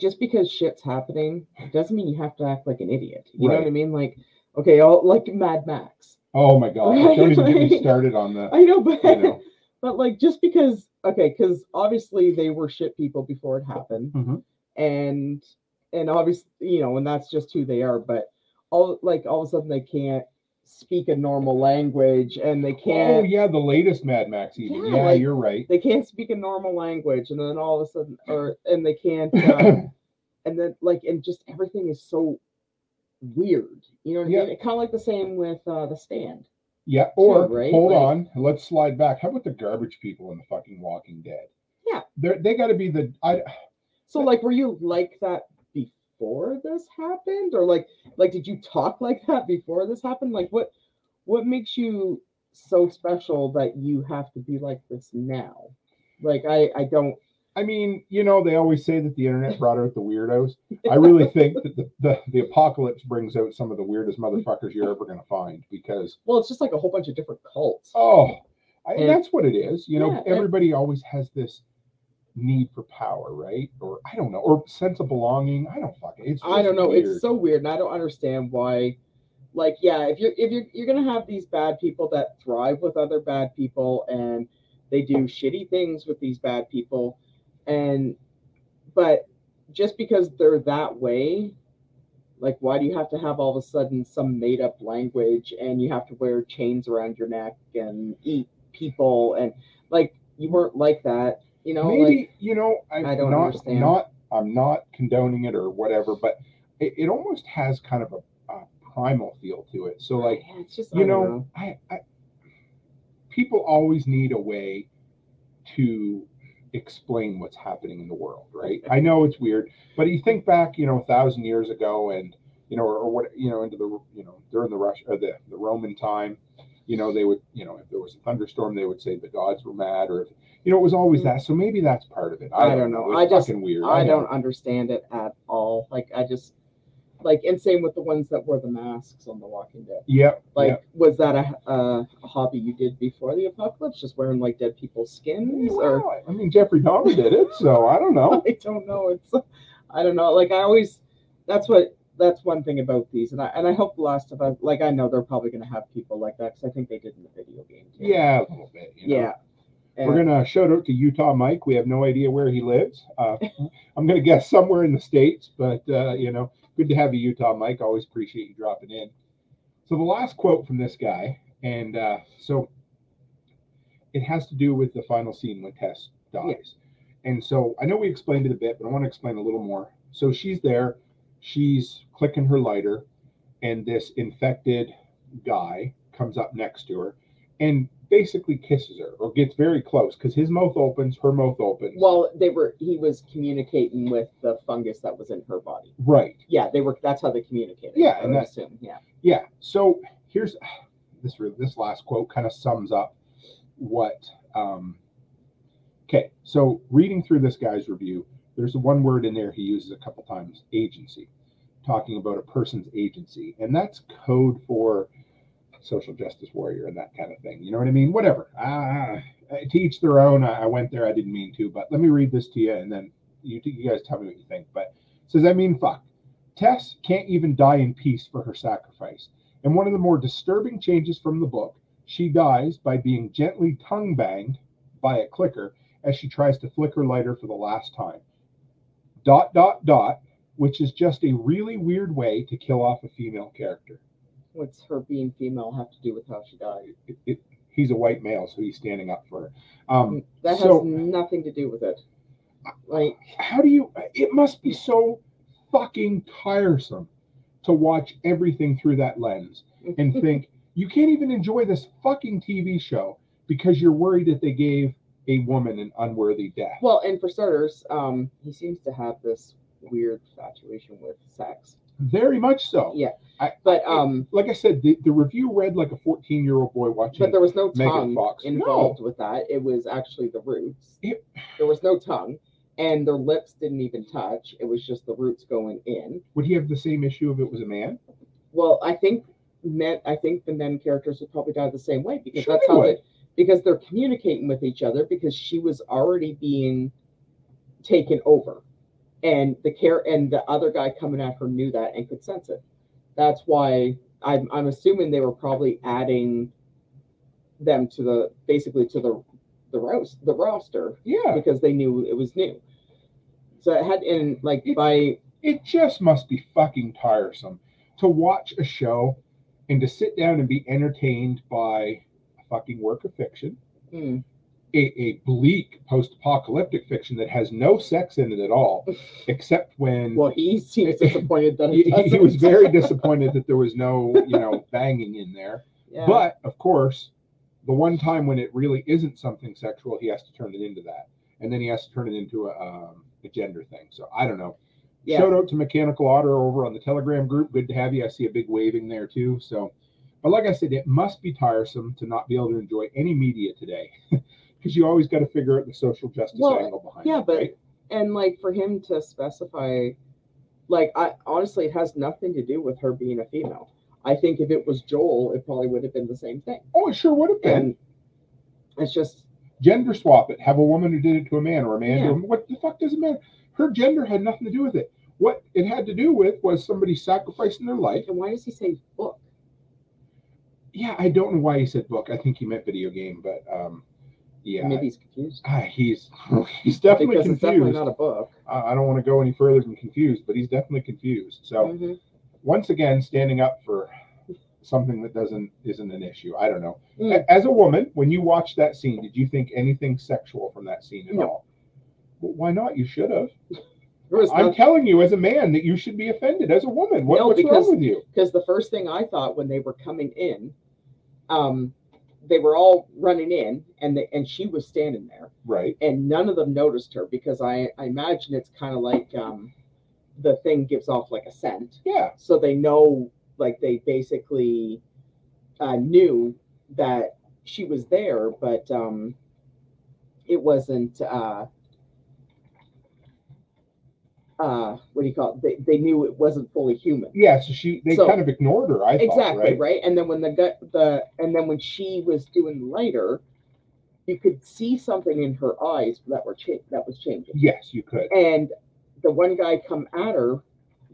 just because shit's happening doesn't mean you have to act like an idiot. You know what I mean? Like, okay, like Mad Max. Oh my God! Right? Don't even get me started on that. I know, but like just because, because obviously they were shit people before it happened, and and obviously, you know, and that's just who they are. But all of a sudden they can't speak a normal language, and they can't. Oh yeah, the latest Mad Max even. Yeah, you're right. They can't speak a normal language, and then all of a sudden, and they can't. And then and just everything is so weird. You know what I mean? It's kind of like the same with The Stand. Yeah, or hold on, let's slide back. How about the garbage people in the fucking Walking Dead? Yeah, they got to be the. Were you like that before this happened, or like did you talk like that before this happened? Like, what makes you so special that you have to be like this now? Like, I don't. I mean, you know, they always say that the internet brought out the weirdos. I really think that the apocalypse brings out some of the weirdest motherfuckers you're ever going to find, because... Well, it's just like a whole bunch of different cults. Oh, that's what it is. You know, everybody always has this need for power, right? Or, I don't know, or sense of belonging. I don't fucking... It's I don't know. Weird. It's so weird, and I don't understand why... Like, yeah, if you're going to have these bad people that thrive with other bad people, and they do shitty things with these bad people... But just because they're that way, like, why do you have to have all of a sudden some made up language, and you have to wear chains around your neck and eat people, and like you weren't like that, you know? Maybe I don't understand. I'm not condoning it or whatever, but it almost has kind of a primal feel to it. So like, yeah, it's just, I people always need a way to explain what's happening in the world, right? I know it's weird, but you think back, 1,000 years ago, and during the Russian or the Roman time, they would, if there was a thunderstorm, they would say the gods were mad, or it was always that. So maybe that's part of it. I don't know. It's fucking weird. I don't understand it at all. Like, I just and same with the ones that wore the masks on The Walking Dead. Yep. Was that a hobby you did before the apocalypse? Just wearing dead people's skins? Wow. Or I mean, Jeffrey Dahmer did it, so I don't know. I don't know. I don't know. Like, I always, that's one thing about these, and I hope The Last of Us. Like, I know they're probably going to have people like that, because I think they did in the video game too. Yeah, a little bit. Yeah. We're going to shout out to Utah Mike. We have no idea where he lives. I'm going to guess somewhere in the States, but good to have you, Utah Mike. Always appreciate you dropping in. So the last quote from this guy, and so it has to do with the final scene when Tess dies. Yeah. And so I know we explained it a bit, but I want to explain a little more. So she's there. She's clicking her lighter, and this infected guy comes up next to her and basically kisses her, or gets very close, because his mouth opens, her mouth opens. Well, he was communicating with the fungus that was in her body. Right. Yeah, that's how they communicated. Yeah, and that's him. Yeah. Yeah. So here's this last quote kind of sums up what okay, so reading through this guy's review, there's one word in there he uses a couple times, agency, talking about a person's agency, and that's code for social justice warrior and that kind of thing. You know what I mean? Whatever. To each their own. I went there. I didn't mean to, but let me read this to you, and then you guys tell me what you think. But it says, I mean, fuck. Tess can't even die in peace for her sacrifice. And one of the more disturbing changes from the book, she dies by being gently tongue-banged by a clicker as she tries to flick her lighter for the last time. ... which is just a really weird way to kill off a female character. What's her being female have to do with how she died? He's a white male, so he's standing up for her. That has nothing to do with it. Like, how do you... It must be so fucking tiresome to watch everything through that lens and think, you can't even enjoy this fucking TV show because you're worried that they gave a woman an unworthy death. Well, and for starters, he seems to have this weird infatuation with sex. Very much so. Yeah. Like I said, the review read like a 14-year-old boy watching. But there was no tongue involved with that. It was actually the roots. There was no tongue, and their lips didn't even touch. It was just the roots going in. Would he have the same issue if it was a man? Well, I think the men characters would probably die the same way, because that's how because they're communicating with each other, because she was already being taken over. And the other guy coming at her knew that and could sense it. That's why I'm assuming they were probably adding them to the roster. Yeah. Because they knew it was new. So it had, and like it, by It just must be fucking tiresome to watch a show and to sit down and be entertained by a fucking work of fiction, a bleak post-apocalyptic fiction that has no sex in it at all, except when... Well, he seems disappointed that it doesn't. He was very disappointed that there was no, you know, banging in there. Yeah. But, of course, the one time when it really isn't something sexual, he has to turn it into that. And then he has to turn it into a gender thing. So, I don't know. Yeah. Shout out to Mechanical Otter over on the Telegram group. Good to have you. I see a big waving there, too. So, but like I said, it must be tiresome to not be able to enjoy any media today. Because you always got to figure out the social justice angle behind it. Yeah, but, right? And like for him to specify, like, I honestly, it has nothing to do with her being a female. I think if it was Joel, it probably would have been the same thing. Oh, it sure would have been. And it's just... Gender swap it. Have a woman who did it to a man or a man to a woman. What the fuck does it matter? Her gender had nothing to do with it. What it had to do with was somebody sacrificing their life. And why does he say book? Yeah, I don't know why he said book. I think he meant video game, but... Yeah, maybe he's confused. He's definitely confused. It's definitely not a book. I don't want to go any further than confused, but he's definitely confused. So, once again, standing up for something that isn't an issue. I don't know. As a woman, when you watched that scene, did you think anything sexual from that scene at all? Well, why not? You should have. I'm telling you, as a man, that you should be offended. As a woman, what's wrong with you? Because the first thing I thought when they were coming in, they were all running in, and she was standing there. Right. And none of them noticed her, because I imagine it's kind of like the thing gives off like a scent. Yeah. So they know, like they basically knew that she was there, but it wasn't, what do you call it? They knew it wasn't fully human. Yeah, so they kind of ignored her. I thought, right? And then when when she was doing lighter, you could see something in her eyes that was changing. Yes, you could. And the one guy come at her,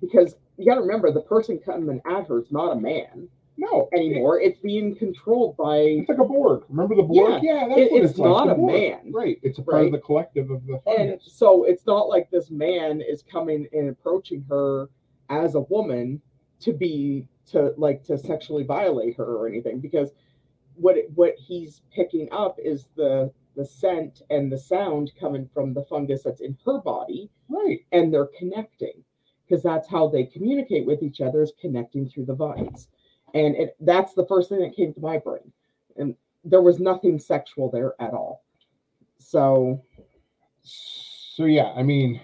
because you got to remember the person coming at her is not a man. No, anymore. It's being controlled by. It's like a Borg. Remember the Borg? Yeah, that's what it's not like. A man, right? It's a part of the collective of the fungus. And so it's not like this man is coming and approaching her as a woman to sexually violate her or anything, because what he's picking up is the scent and the sound coming from the fungus that's in her body, right? And they're connecting, because that's how they communicate with each other, is connecting through the vines. And that's the first thing that came to my brain. And there was nothing sexual there at all. So yeah, I mean,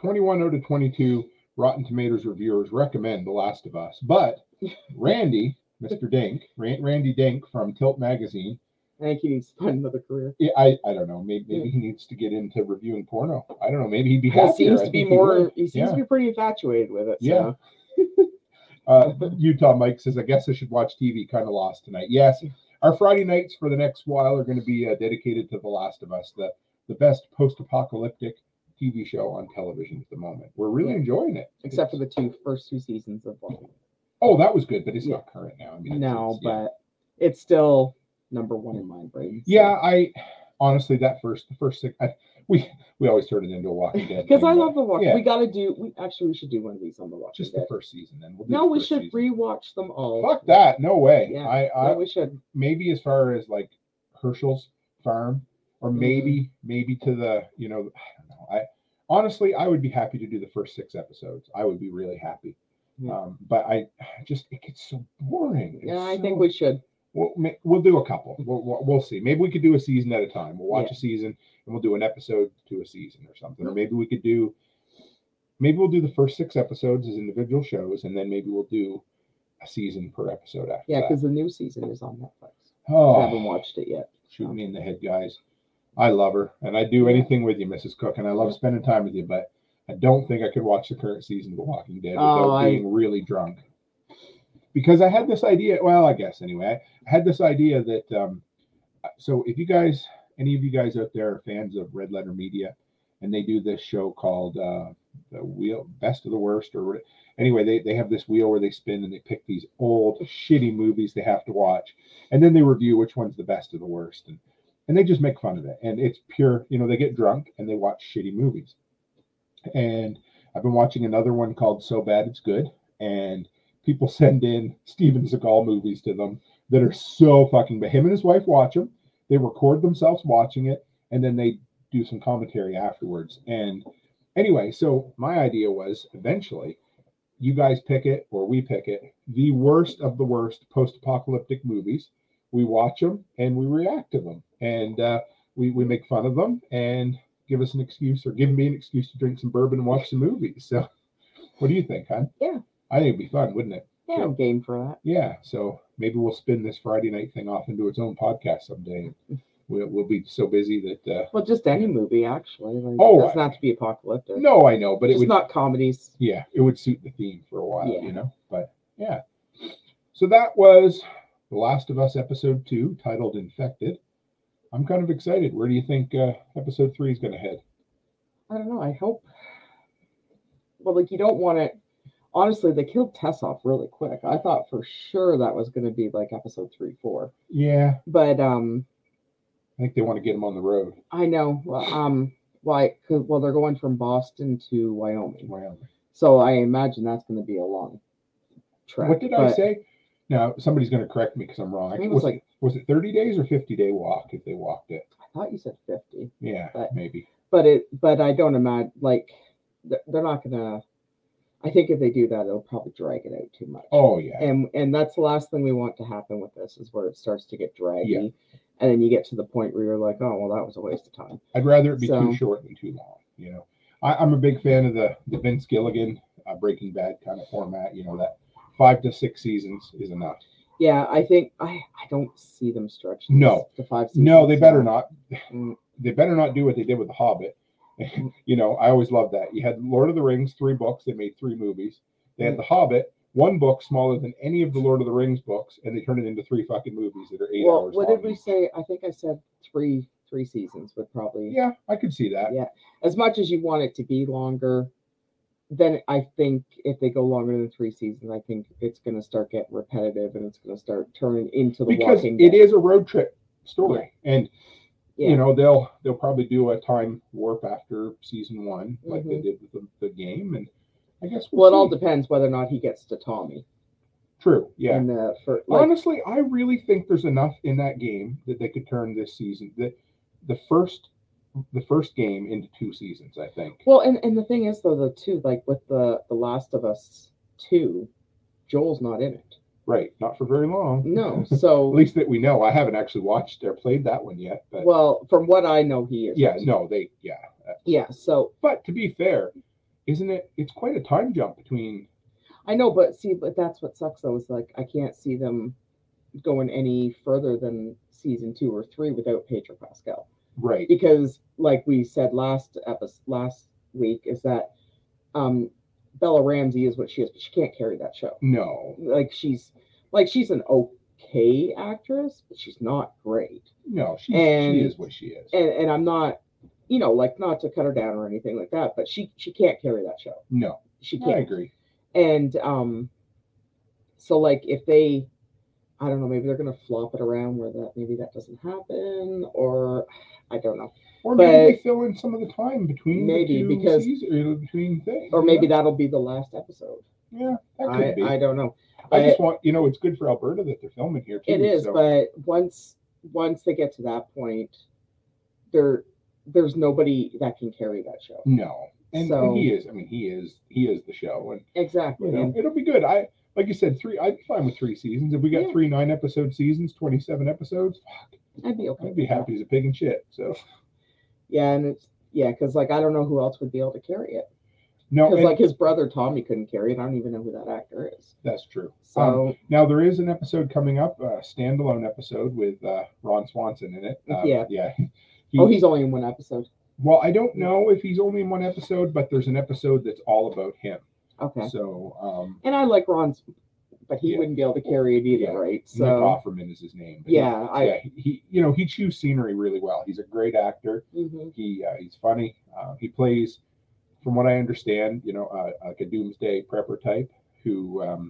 21 out of 22 Rotten Tomatoes reviewers recommend The Last of Us. But Randy, Mr. Dink, Randy Dink from Tilt Magazine. I think he needs to find another career. Yeah, I don't know. Maybe he needs to get into reviewing porno. I don't know. Maybe he'd be happier. He seems to be pretty infatuated with it. Yeah. So. Utah Mike says, I guess I should watch TV, kind of lost tonight. Yes, our Friday nights for the next while are going to be dedicated to The Last of Us, the best post-apocalyptic TV show on television at the moment. We're really enjoying it. Except for the first two seasons of Fallout. Oh, that was good, but it's not current now. I mean, but it's still number one in my brain. So. Yeah, I honestly, the first six... We always turn it into a Walking Dead. Because I love The Walking Dead. Yeah. We should do one of these on The Walking Dead. Just the first season, then. We should rewatch them all. Fuck that. No way. Yeah, we should. Maybe as far as like Herschel's Farm, or maybe to the, you know, I don't know. I would be happy to do the first six episodes. I would be really happy. Yeah. But it gets so boring. Yeah, I think we should. We'll do a couple. We'll see. Maybe we could do a season at a time. We'll watch a season, and we'll do an episode to a season or something. Or maybe we could do. Maybe we'll do the first six episodes as individual shows, and then maybe we'll do a season per episode after. Yeah, because the new season is on Netflix. Oh, I haven't watched it yet. Shoot me in the head, guys. I love her, and I'd do anything with you, Mrs. Cook, and I love spending time with you. But I don't think I could watch the current season of The Walking Dead without being really drunk. Because I had this idea, that, so if you guys, any of you guys out there are fans of Red Letter Media, and they do this show called Best of the Worst, or anyway, they have this wheel where they spin and they pick these old shitty movies they have to watch, and then they review which one's the best of the worst, and they just make fun of it, and it's pure, you know, they get drunk and they watch shitty movies, and I've been watching another one called So Bad It's Good, and people send in Steven Seagal movies to them that are so fucking bad. Him and his wife watch them, they record themselves watching it, and then they do some commentary afterwards. And anyway, so my idea was eventually you guys pick it or we pick it, the worst of the worst post-apocalyptic movies. We watch them and we react to them, and we make fun of them and give us an excuse, or give me an excuse to drink some bourbon and watch some movies. So what do you think, hon? Yeah. I think it'd be fun, wouldn't it? Yeah, I'm game for that. Yeah. So maybe we'll spin this Friday night thing off into its own podcast someday. We'll be so busy that... well, just any movie, actually. Like, oh, it doesn't have to be apocalyptic. No, I know, but it would... It's not comedies. Yeah, it would suit the theme for a while, you know? But, yeah. So that was The Last of Us Episode 2, titled Infected. I'm kind of excited. Where do you think Episode 3 is going to head? I don't know. I hope... Well, like, you don't want it... Honestly, they killed Tess off really quick. I thought for sure that was going to be, like, Episode 3, 4. Yeah. But, I think they want to get him on the road. I know. Well, they're going from Boston to Wyoming. So I imagine that's going to be a long trek. What did I say? Now, somebody's going to correct me because I'm wrong. I think it was it 30 days or 50-day walk if they walked it? I thought you said 50. Yeah, but, maybe. But I don't imagine, like, they're not going to, I think if they do that, it'll probably drag it out too much. Oh, yeah. And that's the last thing we want to happen with this, is where it starts to get draggy. Yeah. And then you get to the point where you're like, oh, well, that was a waste of time. I'd rather it be too short than too long. You know, I'm a big fan of the Vince Gilligan Breaking Bad kind of format. You know, that 5 to 6 seasons is enough. Yeah, I think I don't see them stretching to 5 seasons. No, they better not. They better not do what they did with The Hobbit. You know, I always loved that. You had Lord of the Rings, 3 books. They made 3 movies. They had The Hobbit. 1 book smaller than any of the Lord of the Rings books, and they turned it into 3 fucking movies that are 8 hours long. Well, what did we say? I think I said three seasons would probably... Yeah, I could see that. Yeah. As much as you want it to be longer, then I think if they go longer than 3 seasons, I think it's going to start getting repetitive, and it's going to start turning into The Walking Dead. Because it is a road trip story. Yeah. And, you know, they'll probably do a time warp after season 1, like they did with the game, and I guess we'll see. It all depends whether or not he gets to Tommy. True, yeah. And, honestly, I really think there's enough in that game that they could turn this season, the first game, into 2 seasons, I think. Well, and the thing is, though, with The Last of Us 2, Joel's not in it. Right, not for very long. No, so... At least that we know. I haven't actually watched or played that one yet. But... Well, from what I know, he is. Yeah, no, they... Yeah. Yeah, so... But to be fair... Isn't it? It's quite a time jump between. I know, but that's what sucks though. Is like I can't see them going any further than season 2 or 3 without Pedro Pascal. Right. Because, like we said last week, is that Bella Ramsey is what she is, but she can't carry that show. No. Like she's an okay actress, but she's not great. No, she is what she is. And I'm not. You know, like, not to cut her down or anything like that, but she can't carry that show. No, she can't. I agree. And so like if they, I don't know, maybe they're gonna flop it around where that maybe that doesn't happen, or I don't know. Or maybe they fill in some of the time between between things. Or maybe that'll be the last episode. Yeah, that could be. I don't know. I just want, you know, it's good for Alberta that they're filming here too. It is, so. But once they get to that point, there's nobody that can carry that show. No. And he is. I mean, he is the show. And exactly. You know, it'll be good. Like you said, 3, I'd be fine with 3 seasons. If we got 3 9-episode seasons, 27 episodes, fuck. I'd be okay. I'd be happy as a pig in shit. So yeah, and it's because like I don't know who else would be able to carry it. No, because like his brother Tommy couldn't carry it. I don't even know who that actor is. That's true. So now there is an episode coming up, a standalone episode with Ron Swanson in it. Yeah. He's only in 1 episode. Well, I don't know if he's only in 1 episode, but there's an episode that's all about him. Okay. So, and I like Ron's, but he wouldn't be able to carry it either, right? So, Nick Offerman is his name. Yeah, he chews scenery really well. He's a great actor. Mm-hmm. He's funny. He plays, from what I understand, you know, like a doomsday prepper type who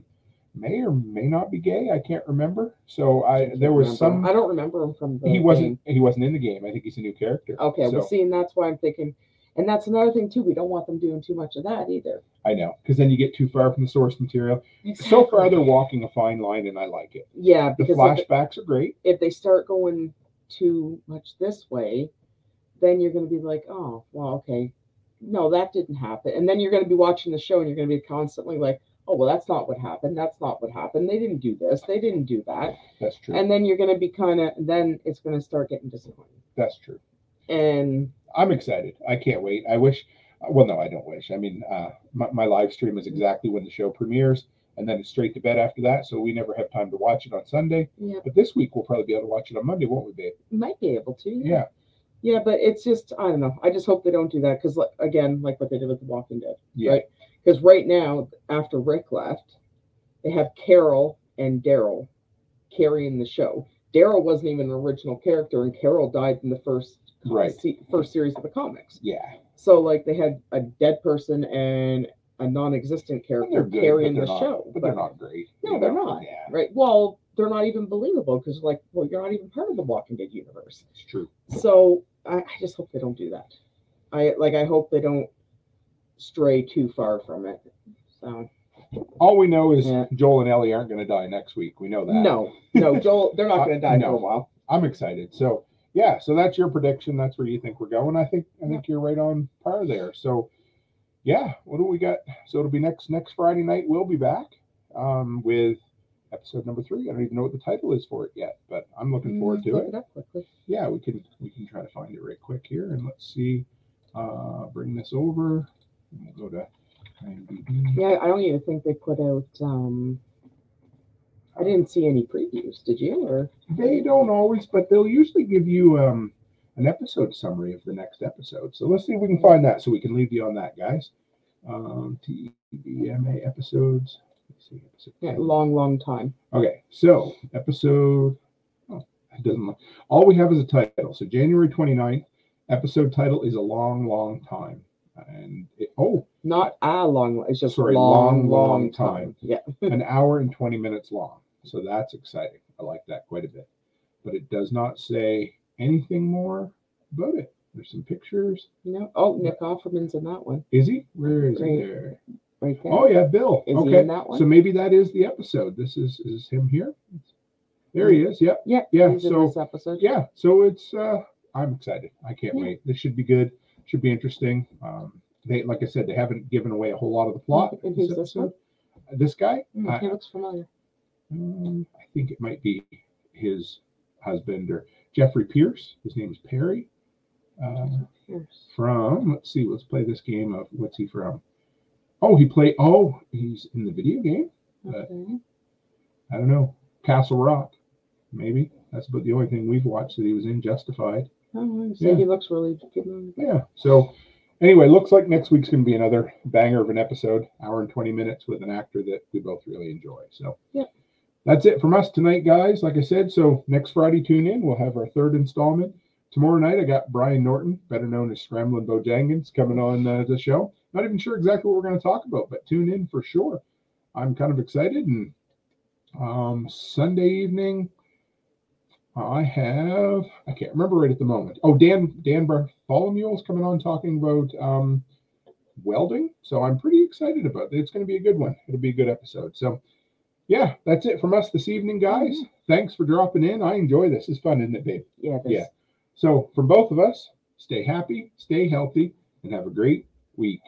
may or may not be gay. I can't remember. So I don't remember him from the game. He wasn't in the game. I think he's a new character. Okay, so, well, see, and that's why I'm thinking. And that's another thing, too. We don't want them doing too much of that either. I know, because then you get too far from the source material. Exactly. So far, they're walking a fine line, and I like it. Yeah. The flashbacks are great. If they start going too much this way, then you're going to be like, oh, well, okay. No, that didn't happen. And then you're going to be watching the show, and you're going to be constantly like, oh, well, that's not what happened. That's not what happened. They didn't do this. They didn't do that. That's true. And then you're going to be kind of, then it's going to start getting disappointing. That's true. And I'm excited. I can't wait. I wish. Well, no, I don't wish. I mean, my live stream is exactly when the show premieres, and then it's straight to bed after that, so we never have time to watch it on Sunday. Yeah. But this week, we'll probably be able to watch it on Monday, won't we, babe? Might be able to. Yeah. Yeah, but it's just, I don't know. I just hope they don't do that, because, again, like what they did with The Walking Dead. Yeah. Right? Because right now, after Rick left, they have Carol and Daryl carrying the show. Daryl wasn't even an original character, and Carol died in the first series of the comics. Yeah. So, like, they had a dead person and a non-existent character carrying the show. But they're not great. No, they're not. Yeah. Right. Well, they're not even believable because, like, well, you're not even part of the Walking Dead universe. It's true. So, I just hope they don't do that. I hope they don't stray too far from it. So. All we know is Joel and Ellie aren't going to die next week. We know that. No, Joel, they're not going to die for a while. I'm excited. So. Yeah, so that's your prediction. That's where you think we're going. I think you're right on par there. So, yeah, what do we got? So it'll be next Friday night. We'll be back with episode number 3. I don't even know what the title is for it yet, but I'm looking forward to it. Look it up quickly. Yeah, we can try to find it right quick here, and let's see. Bring this over. And we'll go to IMDb. Yeah, I don't even think they put out. I didn't see any previews, did you? Or they don't always, but they'll usually give you an episode summary of the next episode. So let's see if we can find that so we can leave you on that, guys. TBMA episodes. Let's see. Yeah, long time. Okay, so episode... Oh, it doesn't look... All we have is a title. So January 29th, episode title is A Long, Long Time. And it, not a long... It's just long time. Yeah. An hour and 20 minutes long. So that's exciting. I like that quite a bit. But it does not say anything more about it. There's some pictures. No. Oh, Nick Offerman's in that one. Is he? Where is he there? Right there. Oh, yeah, Bill. Is he in that one? So maybe that is the episode. Is him here? There he is. Yep. Yeah. Yeah. He's in this episode. Yeah. So it's... I'm excited. I can't wait. This should be good. Should be interesting. They, like I said, they haven't given away a whole lot of the plot. And who's this one? This guy? He looks familiar. I think it might be his husband or Jeffrey Pierce. His name is Perry. From, let's see, let's play this game of, what's he from? Oh, he's in the video game. Okay. I don't know. Castle Rock, maybe. That's about the only thing we've watched that he was in, Justified. Oh, so he looks really good. Yeah. So, anyway, looks like next week's going to be another banger of an episode, hour and 20 minutes with an actor that we both really enjoy. So, yeah, that's it from us tonight, guys. Like I said, so next Friday, tune in. We'll have our third installment. Tomorrow night, I got Brian Norton, better known as Scramblin' Bojangles, coming on the show. Not even sure exactly what we're going to talk about, but tune in for sure. I'm kind of excited. And Sunday evening... I can't remember right at the moment. Oh, Dan Bartholomew's coming on talking about welding. So I'm pretty excited about it. It's going to be a good one. It'll be a good episode. So, yeah, that's it from us this evening, guys. Mm-hmm. Thanks for dropping in. I enjoy this. It's fun, isn't it, babe? Yeah, it is. Yeah. So, from both of us, stay happy, stay healthy, and have a great week.